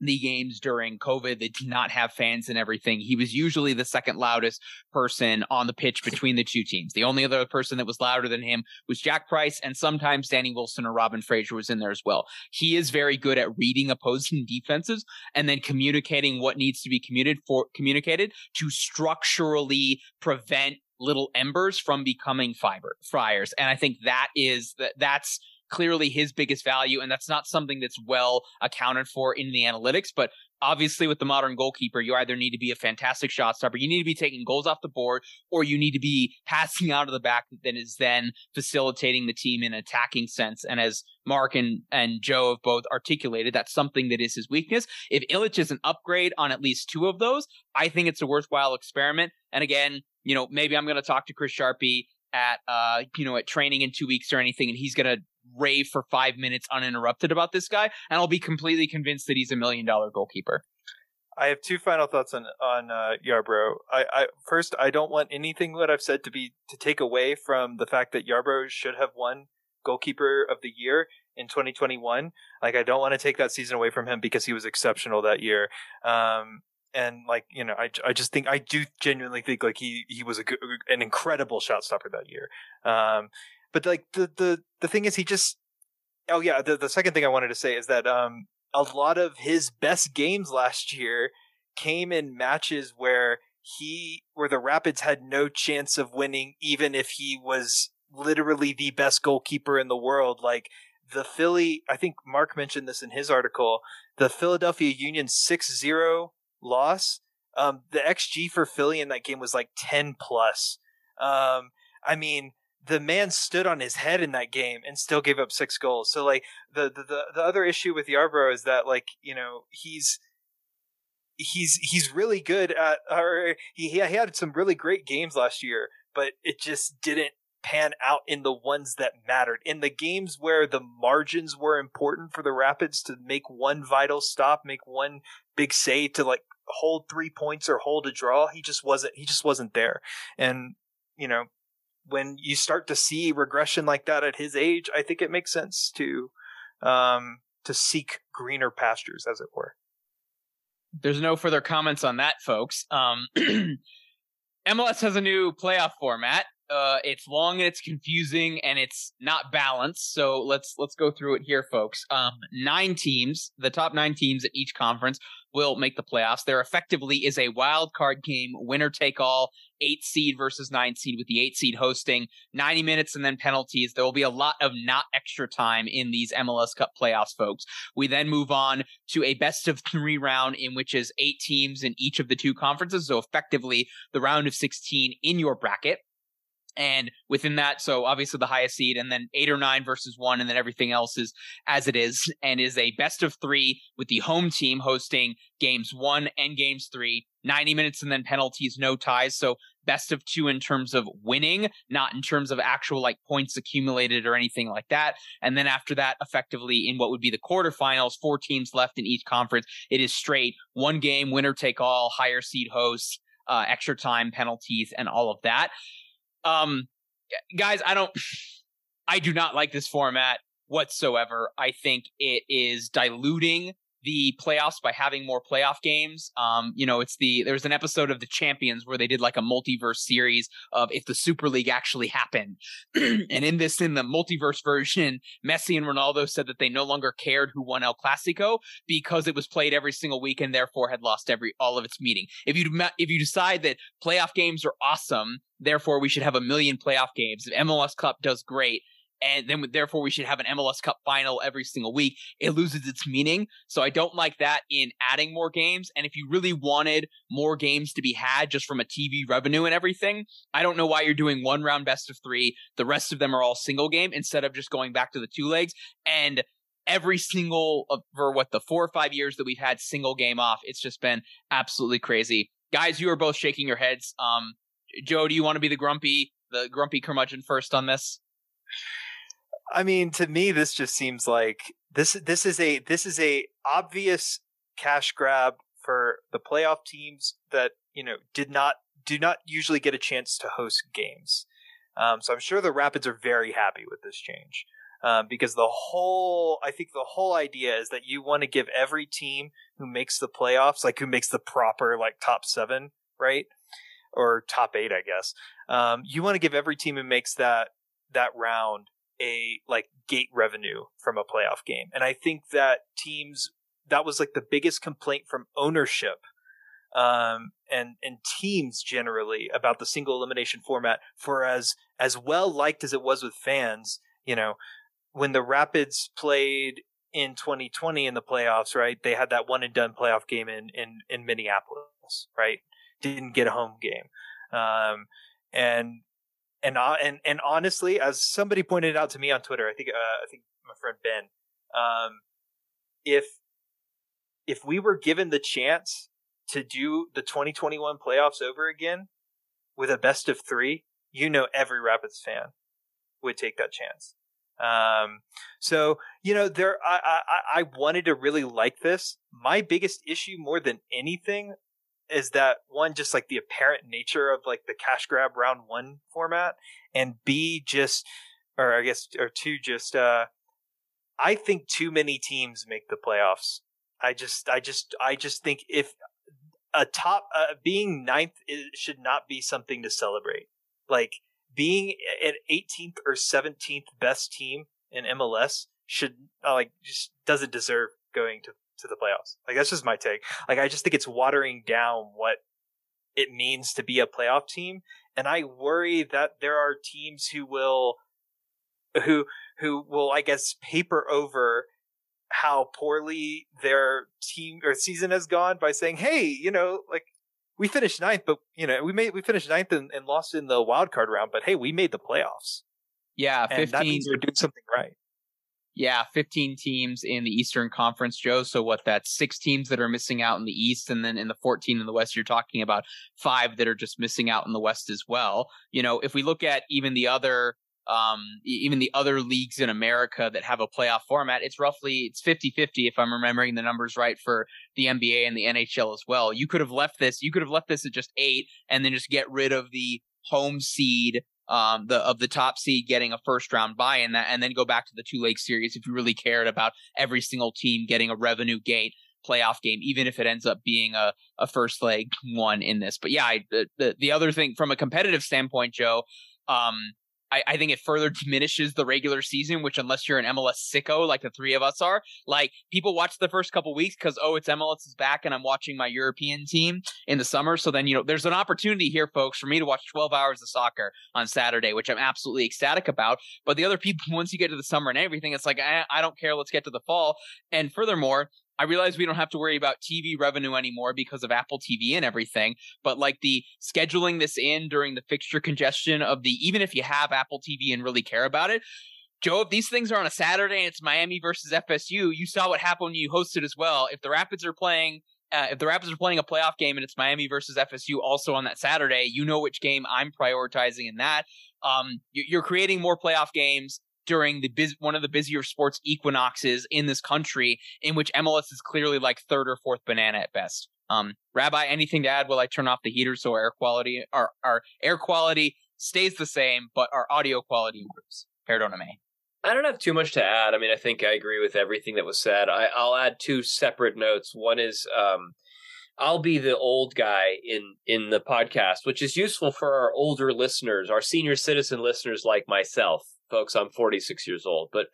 the games during COVID. They did not have fans and everything. He was usually the second loudest person on the pitch between the two teams. The only other person that was louder than him was Jack Price, and sometimes Danny Wilson or Robin Fraser was in there as well. He is very good at reading opposing defenses and then communicating what needs to be communicated for communicated to structurally prevent little embers from becoming fiber fryers. And I think that is that that's clearly his biggest value. And that's not something that's well accounted for in the analytics, but obviously with the modern goalkeeper, you either need to be a fantastic shot stopper, you need to be taking goals off the board, or you need to be passing out of the back that is then facilitating the team in an attacking sense. And as Mark and, and Joe have both articulated, that's something that is his weakness. If Ilić is an upgrade on at least two of those, I think it's a worthwhile experiment. And again, you know, maybe I'm going to talk to Chris Sharpie at, uh, you know, at training in two weeks or anything, and he's going to rave for five minutes uninterrupted about this guy, and I'll be completely convinced that he's a million-dollar goalkeeper. I have two final thoughts on on uh, Yarbrough. I, I first, I don't want anything that I've said to be to take away from the fact that Yarbrough should have won Goalkeeper of the Year in twenty twenty-one. Like, I don't want to take that season away from him because he was exceptional that year. Um, And like, you know, I, I just think I do genuinely think like he, he was a good, an incredible shot stopper that year. Um, but like the, the, the thing is he just, oh yeah. The, the second thing I wanted to say is that um, a lot of his best games last year came in matches where he, where the Rapids had no chance of winning, even if he was literally the best goalkeeper in the world. Like the Philly, I think Mark mentioned this in his article, the Philadelphia Union six zero loss, um the X G for Philly in that game was like ten plus. um I mean, the man stood on his head in that game and still gave up six goals. So like the the the other issue with Yarbrough is that, like, you know, he's he's he's really good at, or he, he had some really great games last year, but it just didn't pan out in the ones that mattered, in the games where the margins were important for the Rapids to make one vital stop, make one big save to like hold three points or hold a draw. He just wasn't, he just wasn't there. And, you know, when you start to see regression like that at his age, I think it makes sense to, um, to seek greener pastures, as it were. There's no further comments on that, folks. Um, M L S has a new playoff format. Uh, it's long and it's confusing and it's not balanced. So let's let's go through it here, folks. Um, nine teams, the top nine teams at each conference will make the playoffs. There effectively is a wild card game, winner take all, eight seed versus nine seed, with the eight seed hosting ninety minutes and then penalties. There will be a lot of not extra time in these M L S Cup playoffs, folks. We then move on to a best of three round in which is eight teams in each of the two conferences. So effectively the round of sixteen in your bracket. And within that, so obviously the highest seed and then eight or nine versus one, and then everything else is as it is, and is a best of three with the home team hosting games one and games three, ninety minutes and then penalties, no ties. So best of two in terms of winning, not in terms of actual like points accumulated or anything like that. And then after that, effectively in what would be the quarterfinals, four teams left in each conference. It is straight one game, winner take all, higher seed hosts, uh, extra time, penalties, and all of that. Um, guys, I don't, I do not like this format whatsoever. I think it is diluting the playoffs by having more playoff games. Um, you know, it's the, there's an episode of The Champions where they did like a multiverse series of if the Super League actually happened. And in this, in the multiverse version, Messi and Ronaldo said that they no longer cared who won El Clasico because it was played every single week and therefore had lost every, all of its meaning. If you, if you decide that playoff games are awesome, therefore we should have a million playoff games. If M L S Cup does great, and then therefore we should have an M L S Cup final every single week, it loses its meaning. So I don't like that in adding more games. And if you really wanted more games to be had just from a T V revenue and everything, I don't know why you're doing one round best of three. The rest of them are all single game instead of just going back to the two legs. And every single of, for what, the four or five years that we've had single game off, it's just been absolutely crazy. Guys, you are both shaking your heads. Um, Joe, do you want to be the grumpy, the grumpy curmudgeon first on this? I mean, to me, this just seems like this. This is a this is a obvious cash grab for the playoff teams that, you know, did not do not usually get a chance to host games. Um, so I'm sure the Rapids are very happy with this change, um, because the whole I think the whole idea is that you want to give every team who makes the playoffs, like who makes the proper like top seven, right, or top eight, I guess. Um, you want to give every team who makes that that round a like gate revenue from a playoff game. And I think that teams, that was like the biggest complaint from ownership um, and, and teams generally about the single elimination format, for as, as well liked as it was with fans. You know, when the Rapids played in twenty twenty in the playoffs, right, they had that one and done playoff game in, in, in Minneapolis, right. Didn't get a home game. Um, and, And and and honestly, as somebody pointed out to me on Twitter, I think uh, I think my friend Ben, um, if if we were given the chance to do the twenty twenty-one playoffs over again with a best of three, you know, every Rapids fan would take that chance. Um, so you know, there I, I I wanted to really like this. My biggest issue, more than anything, is that one, just like the apparent nature of like the cash grab round one format, and B, just, or I guess, or two, just, uh, I think too many teams make the playoffs. I just, I just, I just think if a top, uh, being ninth it should not be something to celebrate. Like being an eighteenth or seventeenth best team in M L S should uh, like, just doesn't deserve going to to the playoffs. Like, that's just my take. Like, I just think it's watering down what it means to be a playoff team. And I worry that there are teams who will, who, who will, I guess, paper over how poorly their team or season has gone by saying, hey, you know, like we finished ninth, but you know, we made, we finished ninth and, and lost in the wild card round, but hey, we made the playoffs. Yeah. fifteen And that means we're doing something right. Yeah, fifteen teams in the Eastern Conference, Joe. So what, that's six teams that are missing out in the East. And then in the fourteen in the West, you're talking about five that are just missing out in the West as well. You know, if we look at even the other um, even the other leagues in America that have a playoff format, it's roughly it's fifty-fifty, if I'm remembering the numbers right, for the N B A and the N H L as well. You could have left this. You could have left this at just eight and then just get rid of the home seed. Um, the of the top seed getting a first round bye in that, and then go back to the two leg series if you really cared about every single team getting a revenue gate playoff game, even if it ends up being a, a first leg one in this. But yeah, I, the, the the other thing from a competitive standpoint, Joe, um, I, I think it further diminishes the regular season, which unless you're an M L S sicko like the three of us are, like people watch the first couple weeks because, oh, it's M L S is back and I'm watching my European team in the summer. So then, you know, there's an opportunity here, folks, for me to watch twelve hours of soccer on Saturday, which I'm absolutely ecstatic about. But the other people, once you get to the summer and everything, it's like, I, I don't care. Let's get to the fall. And furthermore, I realize we don't have to worry about T V revenue anymore because of Apple T V and everything, but like the scheduling this in during the fixture congestion of the, even if you have Apple T V and really care about it, Joe, if these things are on a Saturday and it's Miami versus F S U, you saw what happened when you hosted as well. If the Rapids are playing, uh, if the Rapids are playing a playoff game and it's Miami versus F S U also on that Saturday, you know which game I'm prioritizing in that. Um, you're creating more playoff games during the bus- one of the busier sports equinoxes in this country, in which M L S is clearly like third or fourth banana at best. Um, Rabbi, anything to add while I turn off the heater so air quality, our, our air quality stays the same, but our audio quality improves? Perdona me. I don't have too much to add. I mean, I think I agree with everything that was said. I, I'll add two separate notes. One is um, I'll be the old guy in, in the podcast, which is useful for our older listeners, our senior citizen listeners like myself. Folks, I'm forty-six years old, but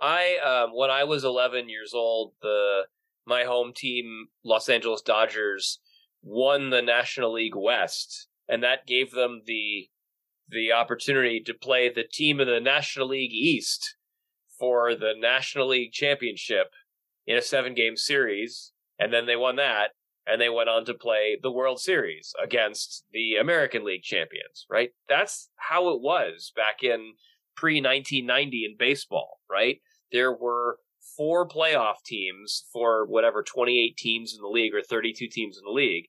I, um, when I was eleven years old, the my home team, Los Angeles Dodgers, won the National League West, and that gave them the the opportunity to play the team in the National League East for the National League Championship in a seven-game series, and then they won that, and they went on to play the World Series against the American League champions, right? That's how it was back in pre nineteen ninety in baseball, right? There were four playoff teams for whatever twenty-eight teams in the league or thirty-two teams in the league,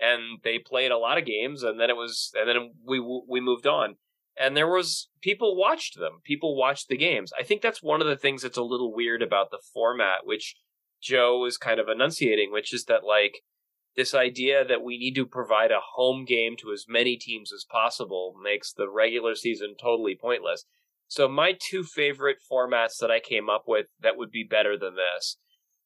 and they played a lot of games, and then it was, and then we we moved on, and there was people watched them, people watched the games. I think that's one of the things that's a little weird about the format, which Joe is kind of enunciating, which is that like this idea that we need to provide a home game to as many teams as possible makes the regular season totally pointless. So my two favorite formats that I came up with that would be better than this,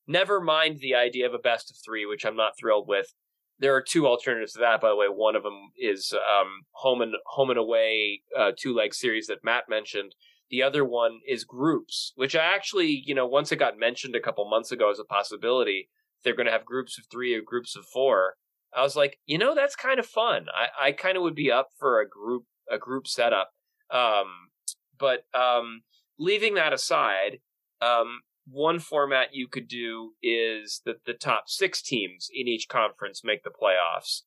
never mind the idea of a best of three, which I'm not thrilled with. There are two alternatives to that, by the way. One of them is um, home and home and away uh, two-leg series that Matt mentioned. The other one is groups, which I actually, you know, once it got mentioned a couple months ago as a possibility, they're going to have groups of three or groups of four. I was like, you know, that's kind of fun. I, I kind of would be up for a group a group setup. Um, But um, leaving that aside, um, one format you could do is that the top six teams in each conference make the playoffs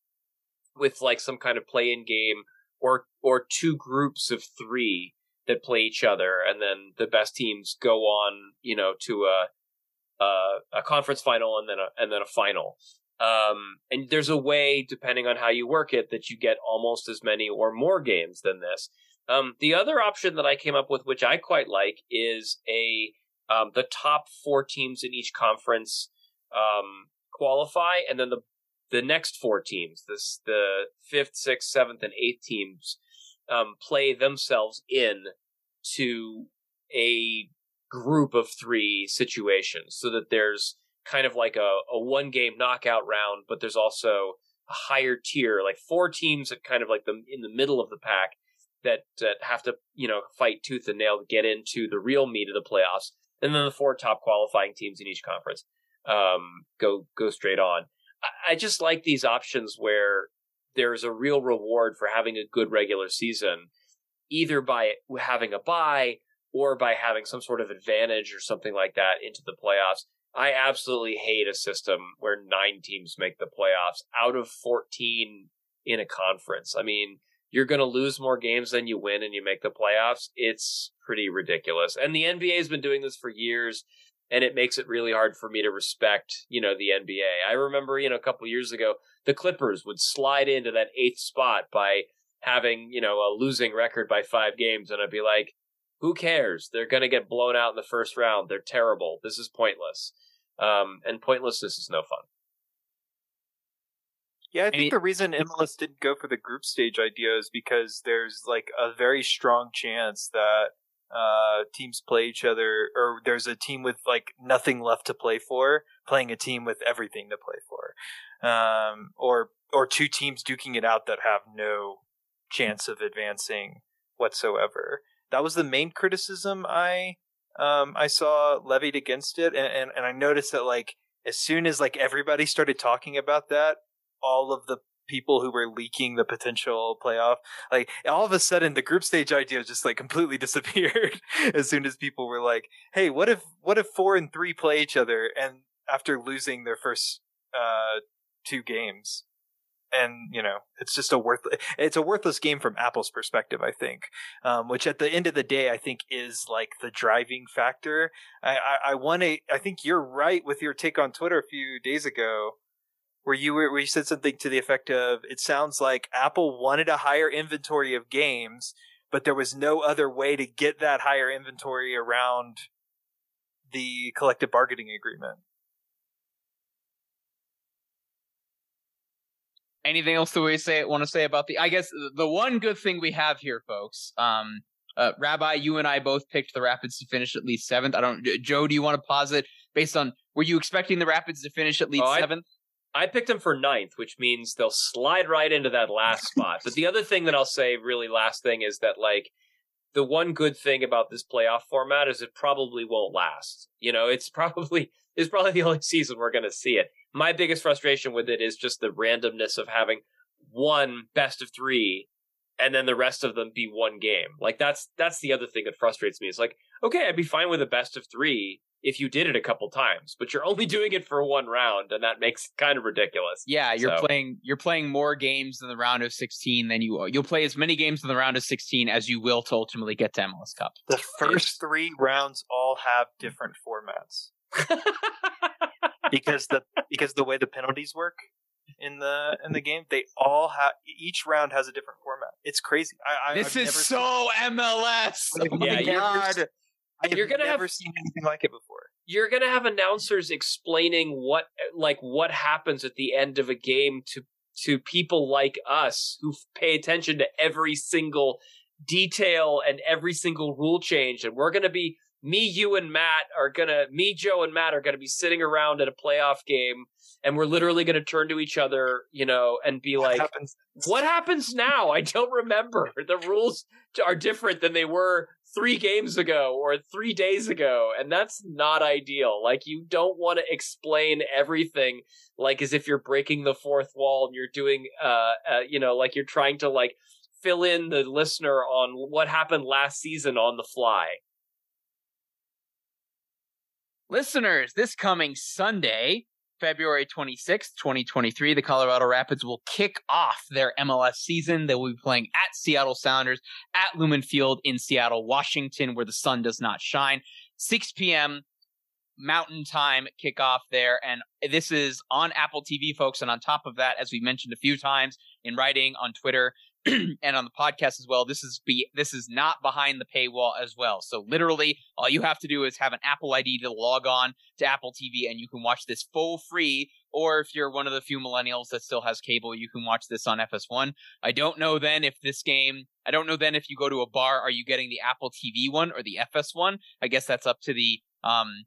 with like some kind of play-in game or or two groups of three that play each other. And then the best teams go on, you know, to a, a, a conference final and then a, and then a final. Um, and there's a way, depending on how you work it, that you get almost as many or more games than this. Um, the other option that I came up with, which I quite like, is a um, the top four teams in each conference um, qualify, and then the the next four teams, this the fifth, sixth, seventh, and eighth teams um, play themselves in to a group of three situation, so that there's kind of like a, a one game knockout round, but there's also a higher tier, like four teams that kind of like the in the middle of the pack. That, that have to, you know, fight tooth and nail to get into the real meat of the playoffs. And then the four top qualifying teams in each conference um, go go straight on. I, I just like these options where there's a real reward for having a good regular season, either by having a bye or by having some sort of advantage or something like that into the playoffs. I absolutely hate a system where nine teams make the playoffs out of fourteen in a conference. I mean, you're going to lose more games than you win and you make the playoffs. It's pretty ridiculous. And the N B A has been doing this for years, and it makes it really hard for me to respect, you know, the N B A. I remember, you know, a couple of years ago, the Clippers would slide into that eighth spot by having, you know, a losing record by five games. And I'd be like, who cares? They're going to get blown out in the first round. They're terrible. This is pointless. Um, and pointlessness is no fun. Yeah, I think the reason M L S didn't go for the group stage idea is because there's like a very strong chance that Uh, teams play each other, or there's a team with like nothing left to play for, playing a team with everything to play for, um, or or two teams duking it out that have no chance of advancing whatsoever. That was the main criticism I um, I saw levied against it, and, and and I noticed that like as soon as like everybody started talking about that, all of the people who were leaking the potential playoff, like all of a sudden the group stage idea just like completely disappeared as soon as people were like, hey, what if what if four and three play each other, and after losing their first uh two games, and you know, it's just a worth it's a worthless game from Apple's perspective, I think, um which at the end of the day I think is like the driving factor. I I, I want to I think you're right with your take on Twitter a few days ago, Where you were, where you said something to the effect of, it sounds like Apple wanted a higher inventory of games, but there was no other way to get that higher inventory around the collective bargaining agreement. Anything else that we say want to say about the? I guess the one good thing we have here, folks. Um, uh, Rabbi, you and I both picked the Rapids to finish at least seventh. I don't. Joe, do you want to pause it based on? Were you expecting the Rapids to finish at least oh, seventh? I- I picked them for ninth, which means they'll slide right into that last spot. But the other thing that I'll say, really last thing, is that like the one good thing about this playoff format is it probably won't last. You know, it's probably it's probably the only season we're going to see it. My biggest frustration with it is just the randomness of having one best of three and then the rest of them be one game. Like that's that's the other thing that frustrates me. It's like, okay, I'd be fine with a best of three if you did it a couple times, but you're only doing it for one round, and that makes it kind of ridiculous. Yeah, you're so. playing you're playing more games in the round of sixteen than you you'll play as many games in the round of sixteen as you will to ultimately get to M L S Cup. The first three rounds all have different formats because the because the way the penalties work in the in the game, they all have each round has a different format. It's crazy. I, I, this I've is so seen... M L S. Oh my yeah, God. You're... I've you're gonna never have, seen anything like it before. You're going to have announcers explaining what like what happens at the end of a game to to people like us who pay attention to every single detail and every single rule change. And we're going to be me, you and Matt are going to me, Joe and Matt are going to be sitting around at a playoff game. And we're literally going to turn to each other, you know, and be like, what happens? what happens now? I don't remember. The rules are different than they were three games ago or three days ago. And that's not ideal. Like, you don't want to explain everything, like as if you're breaking the fourth wall and you're doing, uh, uh, you know, like you're trying to like fill in the listener on what happened last season on the fly. Listeners, this coming Sunday, February twenty-sixth, twenty twenty-three, the Colorado Rapids will kick off their M L S season. They will be playing at Seattle Sounders at Lumen Field in Seattle, Washington, where the sun does not shine. six p.m. Mountain Time kickoff there. And this is on Apple T V, folks. And on top of that, as we mentioned a few times in writing, on Twitter, and on the podcast as well, this is be this is not behind the paywall as well. So literally, all you have to do is have an Apple I D to log on to Apple T V, and you can watch this full free. Or if you're one of the few millennials that still has cable, you can watch this on F S one. I don't know then if this game, I don't know then if you go to a bar, are you getting the Apple T V one or the F S one? I guess that's up to the um.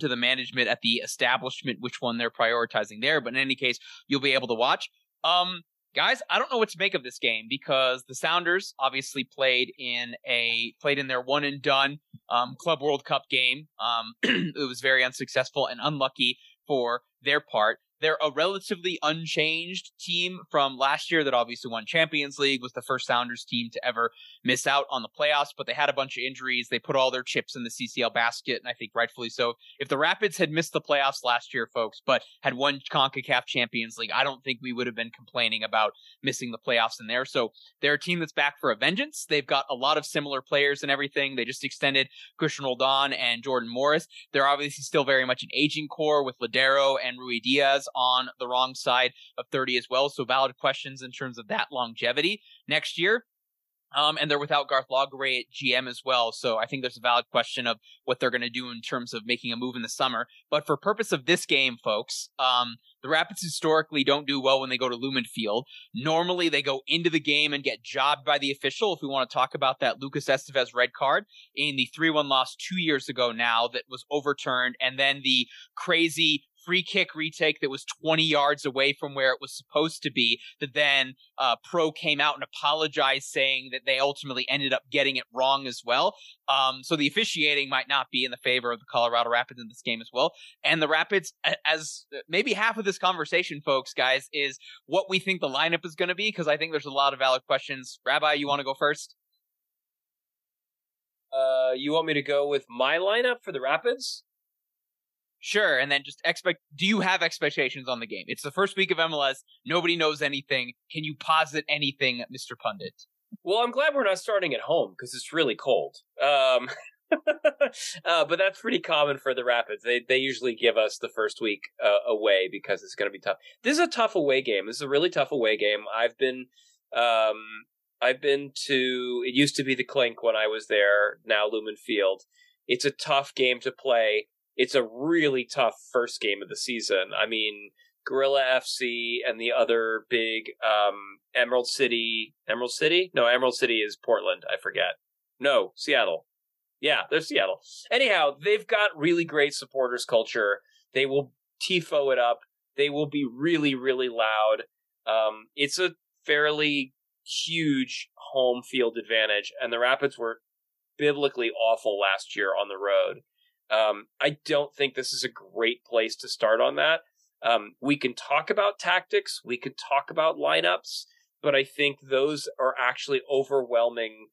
to the management at the establishment, which one they're prioritizing there. But in any case, you'll be able to watch. Um, guys, I don't know what to make of this game, because the Sounders obviously played in a played in their one and done um, Club World Cup game. Um, it was very unsuccessful and unlucky for their part. They're a relatively unchanged team from last year that obviously won Champions League, was the first Sounders team to ever miss out on the playoffs, but they had a bunch of injuries. They put all their chips in the C C L basket, and I think rightfully so. If the Rapids had missed the playoffs last year, folks, but had won CONCACAF Champions League, I don't think we would have been complaining about missing the playoffs in there. So they're a team that's back for a vengeance. They've got a lot of similar players and everything. They just extended Christian Roldan and Jordan Morris. They're obviously still very much an aging core with Ladero and Rui Diaz on the wrong side of thirty as well, so valid questions in terms of that longevity next year. Um, and they're without Garth Lagerwey at G M as well. So I think there's a valid question of what they're going to do in terms of making a move in the summer. But for purpose of this game, folks, um, the Rapids historically don't do well when they go to Lumen Field. Normally they go into the game and get jobbed by the official. If we want to talk about that Lucas Esteves red card in the three one loss two years ago now that was overturned, and then the crazy free kick retake that was twenty yards away from where it was supposed to be, that then uh, Pro came out and apologized, saying that they ultimately ended up getting it wrong as well. Um, so the officiating might not be in the favor of the Colorado Rapids in this game as well. And the Rapids, as maybe half of this conversation, folks, guys, is what we think the lineup is going to be, because I think there's a lot of valid questions. Rabbi, you want to go first? Uh, you want me to go with my lineup for the Rapids? Sure, and then just expect. Do you have expectations on the game? It's the first week of M L S. Nobody knows anything. Can you posit anything, Mister Pundit? Well, I'm glad we're not starting at home because it's really cold. Um, uh, but that's pretty common for the Rapids. They they usually give us the first week uh, away because it's going to be tough. This is a tough away game. This is a really tough away game. I've been, um, I've been to. It used to be the Clink when I was there. Now Lumen Field. It's a tough game to play. It's a really tough first game of the season. I mean, Gorilla F C and the other big um, Emerald City. Emerald City? No, Emerald City is Portland. I forget. No, Seattle. Yeah, they're Seattle. Anyhow, they've got really great supporters culture. They will Tifo it up. They will be really, really loud. Um, it's a fairly huge home field advantage. And the Rapids were biblically awful last year on the road. Um, I don't think this is a great place to start on that. Um, we can talk about tactics. We could talk about lineups, but I think those are actually overwhelming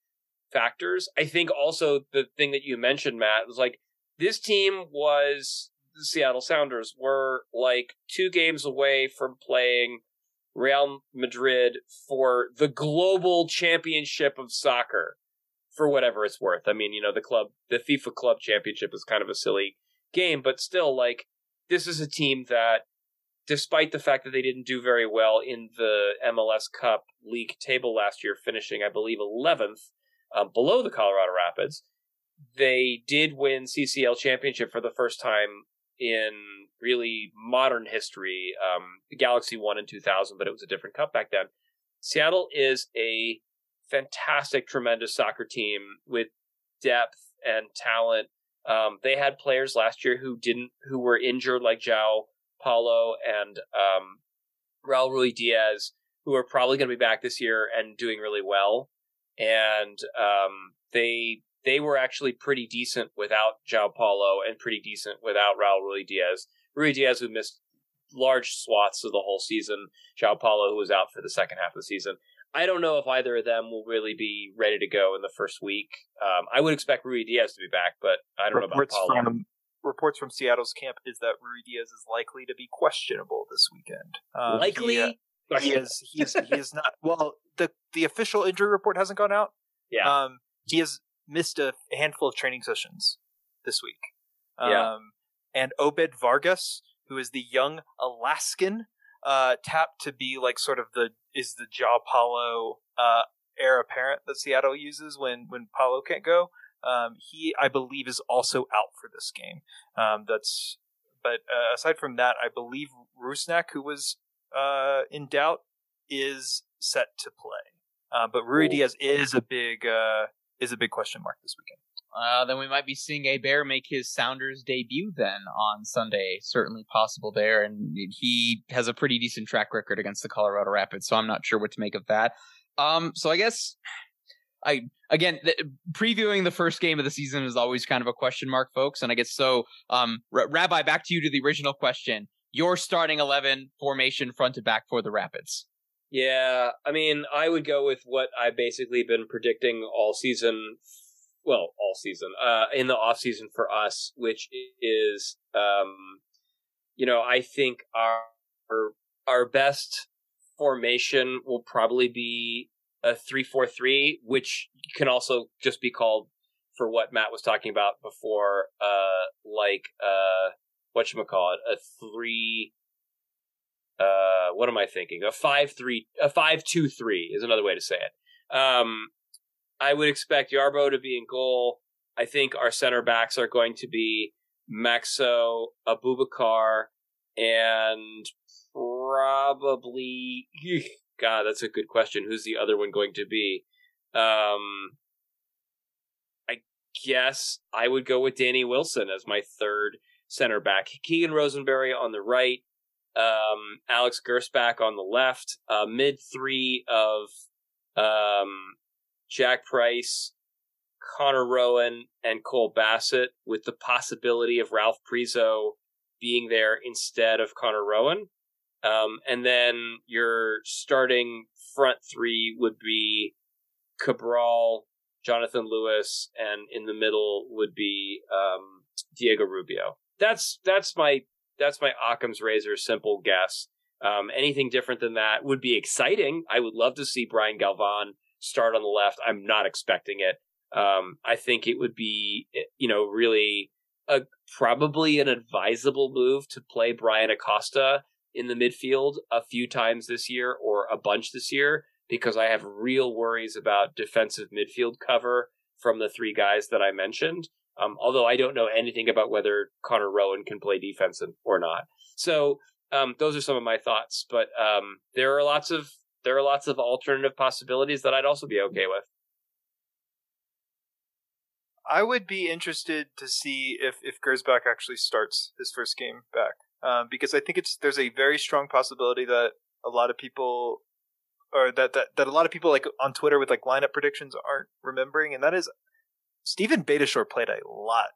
factors. I think also the thing that you mentioned, Matt, was like this team was the Seattle Sounders were like two games away from playing Real Madrid for the global championship of soccer. For whatever it's worth. I mean, you know, the club, the FIFA Club Championship is kind of a silly game, but still, like, this is a team that, despite the fact that they didn't do very well in the M L S Cup League table last year, finishing, I believe, eleventh, uh, below the Colorado Rapids, they did win C C L Championship for the first time in really modern history. Um, the Galaxy won in two thousand, but it was a different cup back then. Seattle is a fantastic, tremendous soccer team with depth and talent. Um, they had players last year who didn't, who were injured, like João Paulo and um, Raul Ruiz Diaz, who are probably going to be back this year and doing really well. And um, they they were actually pretty decent without João Paulo and pretty decent without Raul Ruiz Diaz. Ruiz Diaz, who missed large swaths of the whole season. João Paulo, who was out for the second half of the season. I don't know if either of them will really be ready to go in the first week. Um, I would expect Rui Diaz to be back, but I don't reports know about Paulo. From, reports from Seattle's camp is that Rui Diaz is likely to be questionable this weekend. Um, likely? He, uh, he, is, he, is, he is not. Well, the, the official injury report hasn't gone out. Yeah. Um, he has missed a handful of training sessions this week. Um, yeah. And Obed Vargas, who is the young Alaskan, uh, tapped to be like sort of the is the João Paulo uh, heir apparent that Seattle uses when when Paulo can't go. Um, he, I believe, is also out for this game. Um, that's but uh, aside from that, I believe Rusnak, who was uh, in doubt, is set to play. Uh, but Rui Diaz is a big uh, is a big question mark this weekend. Uh, then we might be seeing Hebert make his Sounders debut then on Sunday. Certainly possible there. And he has a pretty decent track record against the Colorado Rapids, so I'm not sure what to make of that. Um, so I guess, I again, th- previewing the first game of the season is always kind of a question mark, folks. And I guess so, um, R- Rabbi, back to you to the original question. Your starting eleven formation front to back for the Rapids. Yeah, I mean, I would go with what I've basically been predicting all season Well, all season, uh, in the off season for us, which is, um, you know, I think our, our our best formation will probably be a three four three, which can also just be called, for what Matt was talking about before, uh, like uh, whatchamacallit, a three. Uh, what am I thinking? A five three, a five two three is another way to say it. Um, I would expect Yarbrough to be in goal. I think our center backs are going to be Maxsø, Abubakar, and probably, God, that's a good question. Who's the other one going to be? Um, I guess I would go with Danny Wilson as my third center back. Keegan Rosenberry on the right, um, Alex Gersbach on the left, uh, mid three of um, Jack Price, Connor Rowan, and Cole Bassett, with the possibility of Ralph Crizo being there instead of Connor Rowan. Um, and then your starting front three would be Cabral, Jonathan Lewis, and in the middle would be um, Diego Rubio. That's that's my that's my Occam's razor simple guess. Um, anything different than that would be exciting. I would love to see Brian Galvan start on the left. I'm not expecting it. Um, I think it would be, you know, really a probably an advisable move to play Brian Acosta in the midfield a few times this year, or a bunch this year, because I have real worries about defensive midfield cover from the three guys that I mentioned. Um, although I don't know anything about whether Connor Rowan can play defense or not. So um, those are some of my thoughts, but um, there are lots of, there are lots of alternative possibilities that I'd also be okay with. I would be interested to see if, if Gersbach actually starts his first game back, um, because I think it's, there's a very strong possibility that a lot of people, or that, that, that a lot of people like on Twitter with like lineup predictions aren't remembering, and that is Stephen Betashore played a lot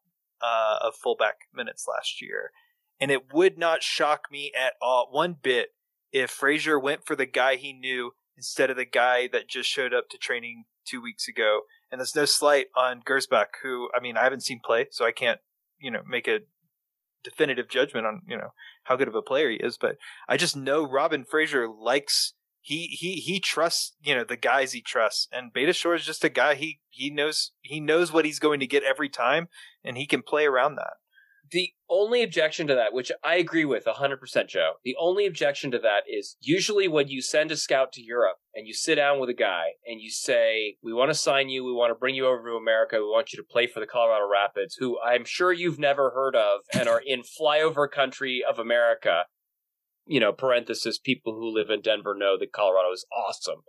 uh, of fullback minutes last year, and it would not shock me at all one bit if Fraser went for the guy he knew instead of the guy that just showed up to training two weeks ago. And there's no slight on Gersbach, who, I mean, I haven't seen play, so I can't, you know, make a definitive judgment on, you know, how good of a player he is. But I just know Robin Fraser likes, he he he trusts, you know, the guys he trusts. And Betashore is just a guy he he knows he knows what he's going to get every time, and he can play around that. The only objection to that, which I agree with one hundred percent, Joe, the only objection to that is usually when you send a scout to Europe and you sit down with a guy and you say, we want to sign you, we want to bring you over to America, we want you to play for the Colorado Rapids, who I'm sure you've never heard of and are in flyover country of America. You know, parenthesis, people who live in Denver know that Colorado is awesome.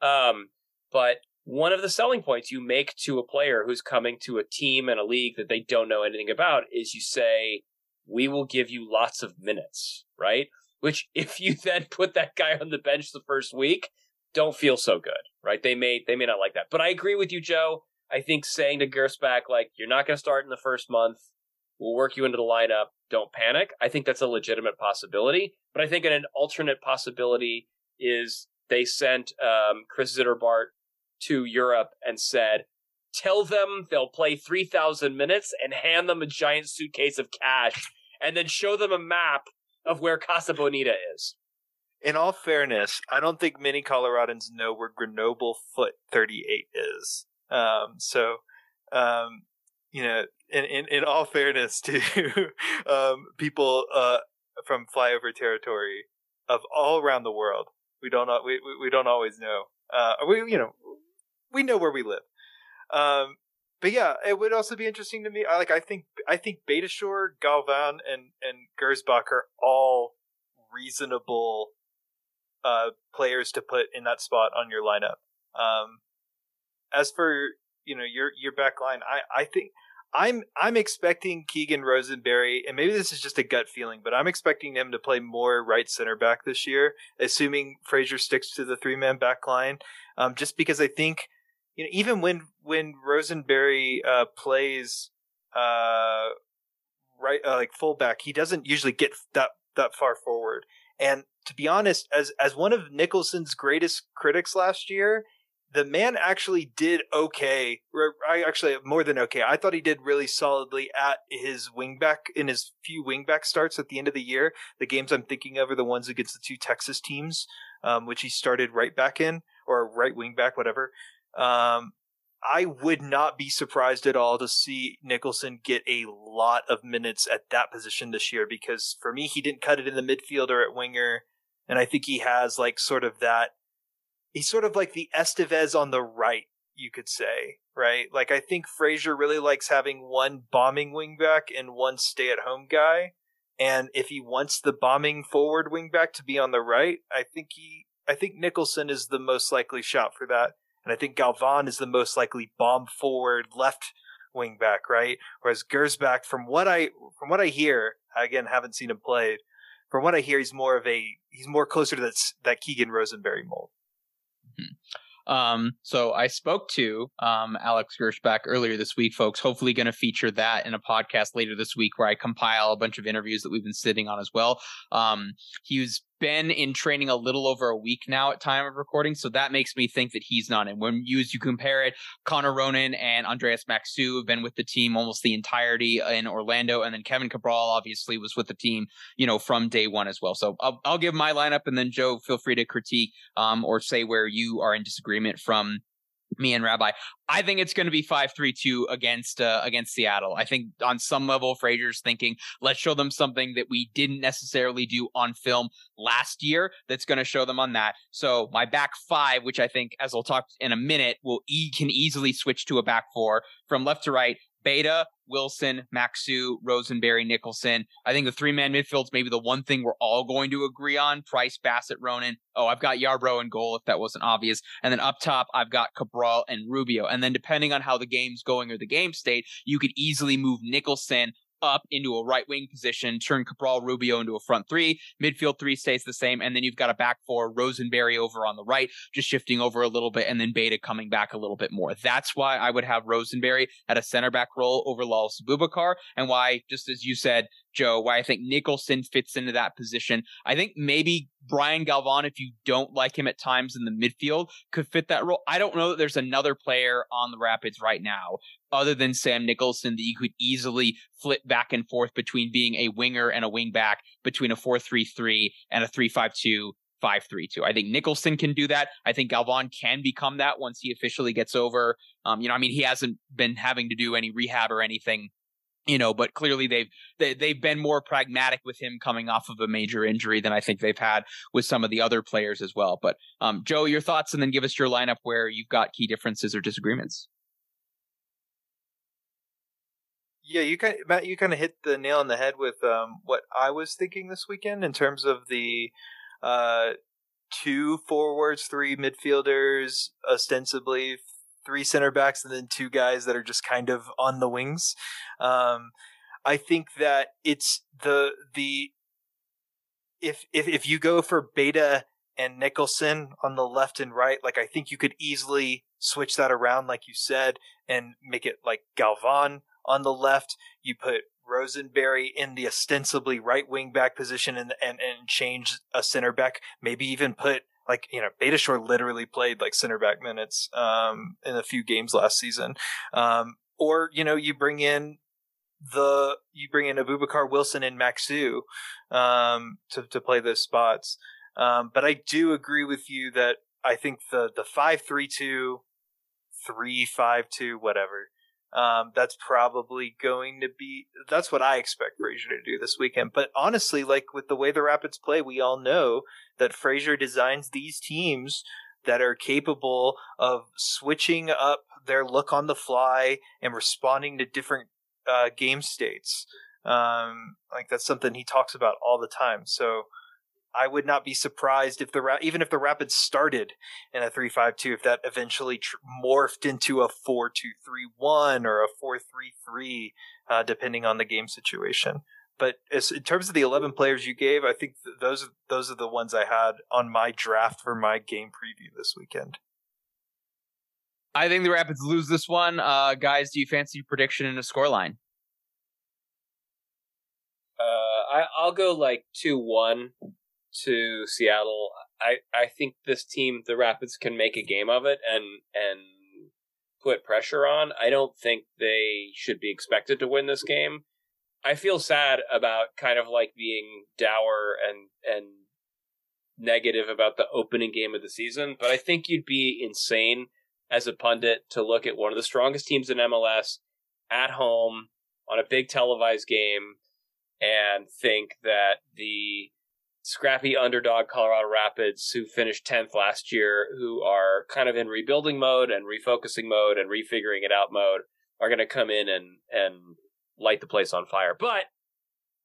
Um, but one of the selling points you make to a player who's coming to a team and a league that they don't know anything about is you say, we will give you lots of minutes, right? Which if you then put that guy on the bench the first week, don't feel so good, right? They may, they may not like that. But I agree with you, Joe. I think saying to Gersbach, like, you're not going to start in the first month, we'll work you into the lineup, don't panic, I think that's a legitimate possibility. But I think an alternate possibility is they sent um, Chris Zitterbart to Europe and said, tell them they'll play three thousand minutes and hand them a giant suitcase of cash and then show them a map of where Casa Bonita is. In all fairness, I don't think many Coloradans know where Grenoble foot thirty-eight is. Um, so, um, you know, in, in, in all fairness to um, people uh, from flyover territory of all around the world, we don't, we, we don't always know. Uh, we, you know, we know where we live. Um, but yeah, it would also be interesting to me. I like, I think, I think Betashore, Galvan, and, and Gersbach are all reasonable, uh, players to put in that spot on your lineup. Um, as for, you know, your, your back line, I, I think I'm, I'm expecting Keegan Rosenberry, and maybe this is just a gut feeling, but I'm expecting him to play more right center back this year, assuming Fraser sticks to the three man back line. Um, just because I think, you know, even when when Rosenberry uh, plays uh, right uh, like fullback, he doesn't usually get that that far forward. And to be honest, as as one of Nicholson's greatest critics last year, the man actually did okay. I actually more than okay. I thought he did really solidly at his wingback in his few wingback starts at the end of the year. The games I'm thinking of are the ones against the two Texas teams, um, which he started right back in or right wing back, whatever. Um, I would not be surprised at all to see Nicholson get a lot of minutes at that position this year, because for me, he didn't cut it in the midfield or at winger. And I think he has like sort of that, he's sort of like the Esteves on the right, you could say, right? Like, I think Fraser really likes having one bombing wingback and one stay-at-home guy. And if he wants the bombing forward wingback to be on the right, I think he, I think Nicholson is the most likely shot for that. And I think Galvan is the most likely bomb forward left wingback, right? Whereas Gersbach, from what I, from what I hear, again, haven't seen him played. From what I hear, he's more of a, he's more closer to that, that Keegan Rosenberry mold. Mm-hmm. Um, so I spoke to, um, Alex Gersbach earlier this week, folks, hopefully going to feature that in a podcast later this week where I compile a bunch of interviews that we've been sitting on as well. Um, he's been in training a little over a week now at time of recording. So that makes me think that he's not in. When you, as you compare it, Connor Ronan and Andreas Maxsø have been with the team almost the entirety in Orlando. And then Kevin Cabral obviously was with the team, you know, from day one as well. So I'll, I'll give my lineup, and then Joe, feel free to critique um, or say where you are in disagreement from me and Rabbi. I think it's going to be five three two against uh, against Seattle. I think on some level, Fraser's thinking, let's show them something that we didn't necessarily do on film last year that's going to show them on that. So my back five, which I think, as I'll talk in a minute, will e- can easily switch to a back four from left to right. Beta, Wilson, Maxsø, Rosenberry, Nicholson. I think the three-man midfield's maybe the one thing we're all going to agree on. Price, Bassett, Ronan. Oh, I've got Yarbrough in goal, if that wasn't obvious. And then up top, I've got Cabral and Rubio. And then depending on how the game's going or the game state, you could easily move Nicholson up into a right wing position, turn Cabral, Rubio into a front three. Midfield three stays the same, and then you've got a back four, Rosenberry over on the right, just shifting over a little bit, and then Beta coming back a little bit more. That's why I would have Rosenberry at a center back role over Lawless Abubakar, and why, just as you said, Joe, why I think Nicholson fits into that position. I think maybe Brian Galvan, if you don't like him at times in the midfield, could fit that role. I don't know that there's another player on the Rapids right now other than Sam Nicholson that you could easily flip back and forth between being a winger and a wing back, between a four three three and a three five two. five three two. I think Nicholson can do that. I think Galvan can become that once he officially gets over. Um, you know, I mean, he hasn't been having to do any rehab or anything, you know, but clearly they've they, they've been more pragmatic with him coming off of a major injury than I think they've had with some of the other players as well. But um, Joe, your thoughts, and then give us your lineup where you've got key differences or disagreements. Yeah, you kind of, Matt, you kind of hit the nail on the head with um, what I was thinking this weekend in terms of the uh, two forwards, three midfielders, ostensibly three center backs, and then two guys that are just kind of on the wings. Um, I think that it's the the if if if you go for Beta and Nicholson on the left and right, like I think you could easily switch that around, like you said, and make it like Galvan on the left. You put Rosenberry in the ostensibly right wing back position, and and and change a center back. Maybe even put, like, you know, Beta Shore literally played like center back minutes um, in a few games last season. Um, or, you know, you bring in the, you bring in Abubakar, Wilson, and Maxsø um, to, to play those spots. Um, but I do agree with you that I think the, the five, three, two, three, five, two, whatever, um, that's probably going to be, that's what I expect Fraser to do this weekend. But honestly, like with the way the Rapids play, we all know that Fraser designs these teams that are capable of switching up their look on the fly and responding to different uh, game states. Um, like that's something he talks about all the time. So I would not be surprised if the even if the Rapids started in a three five two, if that eventually tr- morphed into a four two three one or a four three three, uh, depending on the game situation. But as, in terms of the eleven players you gave, I think th- those those are the ones I had on my draft for my game preview this weekend. I think the Rapids lose this one. Uh, guys, do you fancy your prediction in a scoreline? Uh, I, I'll go like two one to Seattle. I, I think this team, the Rapids, can make a game of it and and put pressure on. I don't think they should be expected to win this game. I feel sad about kind of like being dour and and negative about the opening game of the season, but I think you'd be insane as a pundit to look at one of the strongest teams in M L S at home on a big televised game and think that the scrappy underdog Colorado Rapids, who finished tenth last year, who are kind of in rebuilding mode and refocusing mode and refiguring it out mode, are going to come in and, and light the place on fire. But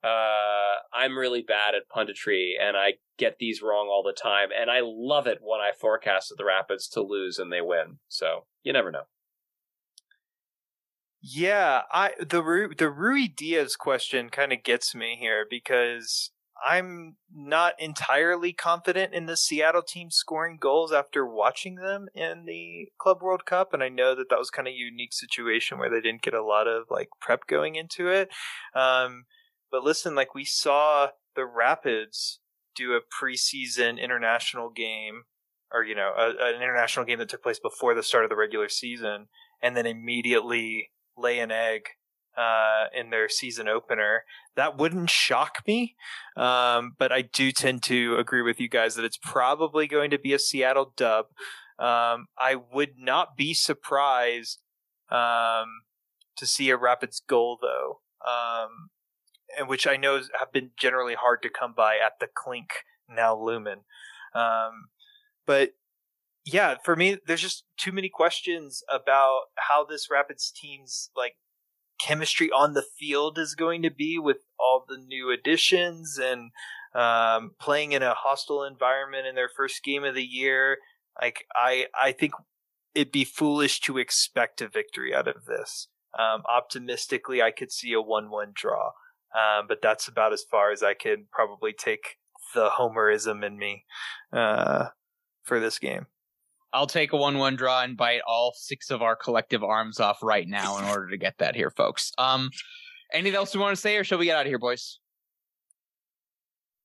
uh, I'm really bad at punditry, and I get these wrong all the time. And I love it when I forecasted the Rapids to lose and they win. So you never know. Yeah, I the the Rui Diaz question kind of gets me here, because I'm not entirely confident in the Seattle team scoring goals after watching them in the Club World Cup. And I know that that was kind of a unique situation where they didn't get a lot of like prep going into it. Um, but listen, like we saw the Rapids do a preseason international game, or, you know, a, an international game that took place before the start of the regular season, and then immediately lay an egg uh in their season opener. That wouldn't shock me, um but I do tend to agree with you guys that it's probably going to be a Seattle dub. um I would not be surprised um to see a Rapids goal, though, um and which I know have been generally hard to come by at the Clink, now Lumen. Um but yeah, for me, there's just too many questions about how this Rapids team's like chemistry on the field is going to be with all the new additions, and um, playing in a hostile environment in their first game of the year. Like I, I think it'd be foolish to expect a victory out of this. Um, optimistically, I could see a one one draw, um, but that's about as far as I could probably take the Homerism in me uh, for this game. I'll take a one one draw and bite all six of our collective arms off right now in order to get that here, folks. Um, anything else we want to say, or shall we get out of here, boys?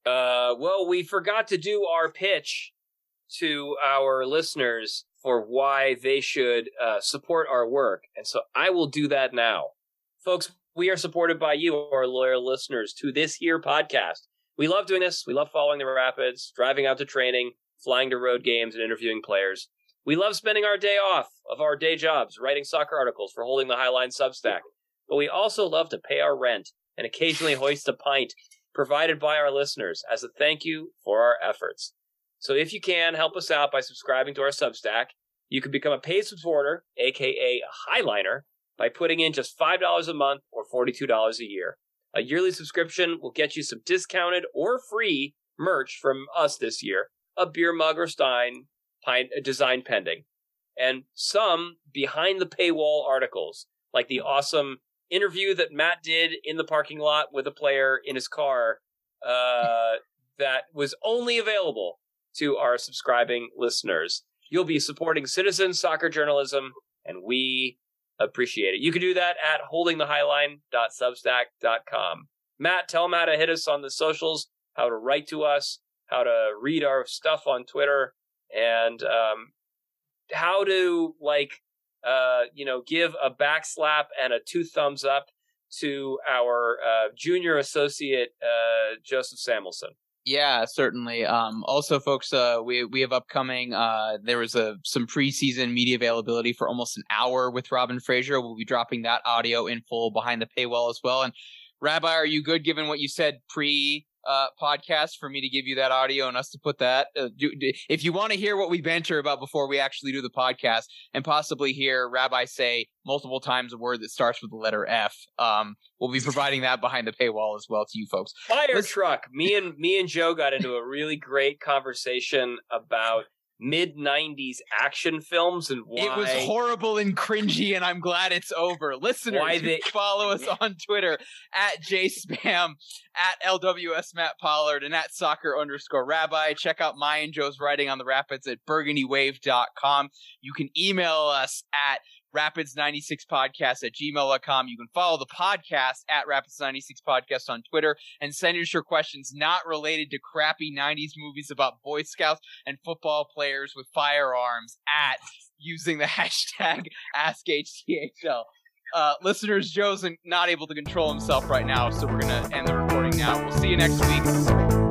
Uh, well, we forgot to do our pitch to our listeners for why they should uh, support our work. And so I will do that now. Folks, we are supported by you, our loyal listeners, to this here podcast. We love doing this. We love following the Rapids, driving out to training, flying to road games, and interviewing players. We love spending our day off of our day jobs, writing soccer articles for Holding the Highline Substack. But we also love to pay our rent and occasionally hoist a pint provided by our listeners as a thank you for our efforts. So if you can, help us out by subscribing to our Substack. You can become a paid supporter, aka a Highliner, by putting in just five dollars a month or forty-two dollars a year. A yearly subscription will get you some discounted or free merch from us this year, a beer mug or stein, design pending, and some behind the paywall articles, like the awesome interview that Matt did in the parking lot with a player in his car, uh, that was only available to our subscribing listeners. You'll be supporting citizen soccer journalism, and we appreciate it. You can do that at holding the highline dot substack dot com. Matt, tell Matt to hit us on the socials, how to write to us, how to read our stuff on Twitter, and um, how to, like, uh, you know, give a backslap and a two thumbs up to our uh, junior associate, uh, Joseph Samuelson. Yeah, certainly. Um, also, folks, uh, we we have upcoming, uh, there was a, some preseason media availability for almost an hour with Robin Fraser. We'll be dropping that audio in full behind the paywall as well. And Rabbi, are you good given what you said pre- Uh, podcast for me to give you that audio and us to put that uh, do, do, if you want to hear what we banter about before we actually do the podcast, and possibly hear Rabbi say multiple times a word that starts with the letter F, um, we'll be providing that behind the paywall as well to you folks. Fire Let's- truck. Me and me and Joe got into a really great conversation about mid nineties action films and why it was horrible and cringy, and I'm glad it's over. Listeners, why they follow us on Twitter at jspam, at L W S Matt Pollard, and at soccer underscore rabbi. Check out my and Joe's writing on the Rapids at burgundy wave dot com. You can email us at rapids ninety-six podcast at gmail dot com. You can follow the podcast at rapids ninety-six podcast on Twitter, and send us your questions not related to crappy nineties movies about Boy Scouts and football players with firearms at using the hashtag Ask H T H L. Uh, listeners, Joe's not able to control himself right now, so we're going to end the recording now. We'll see you next week.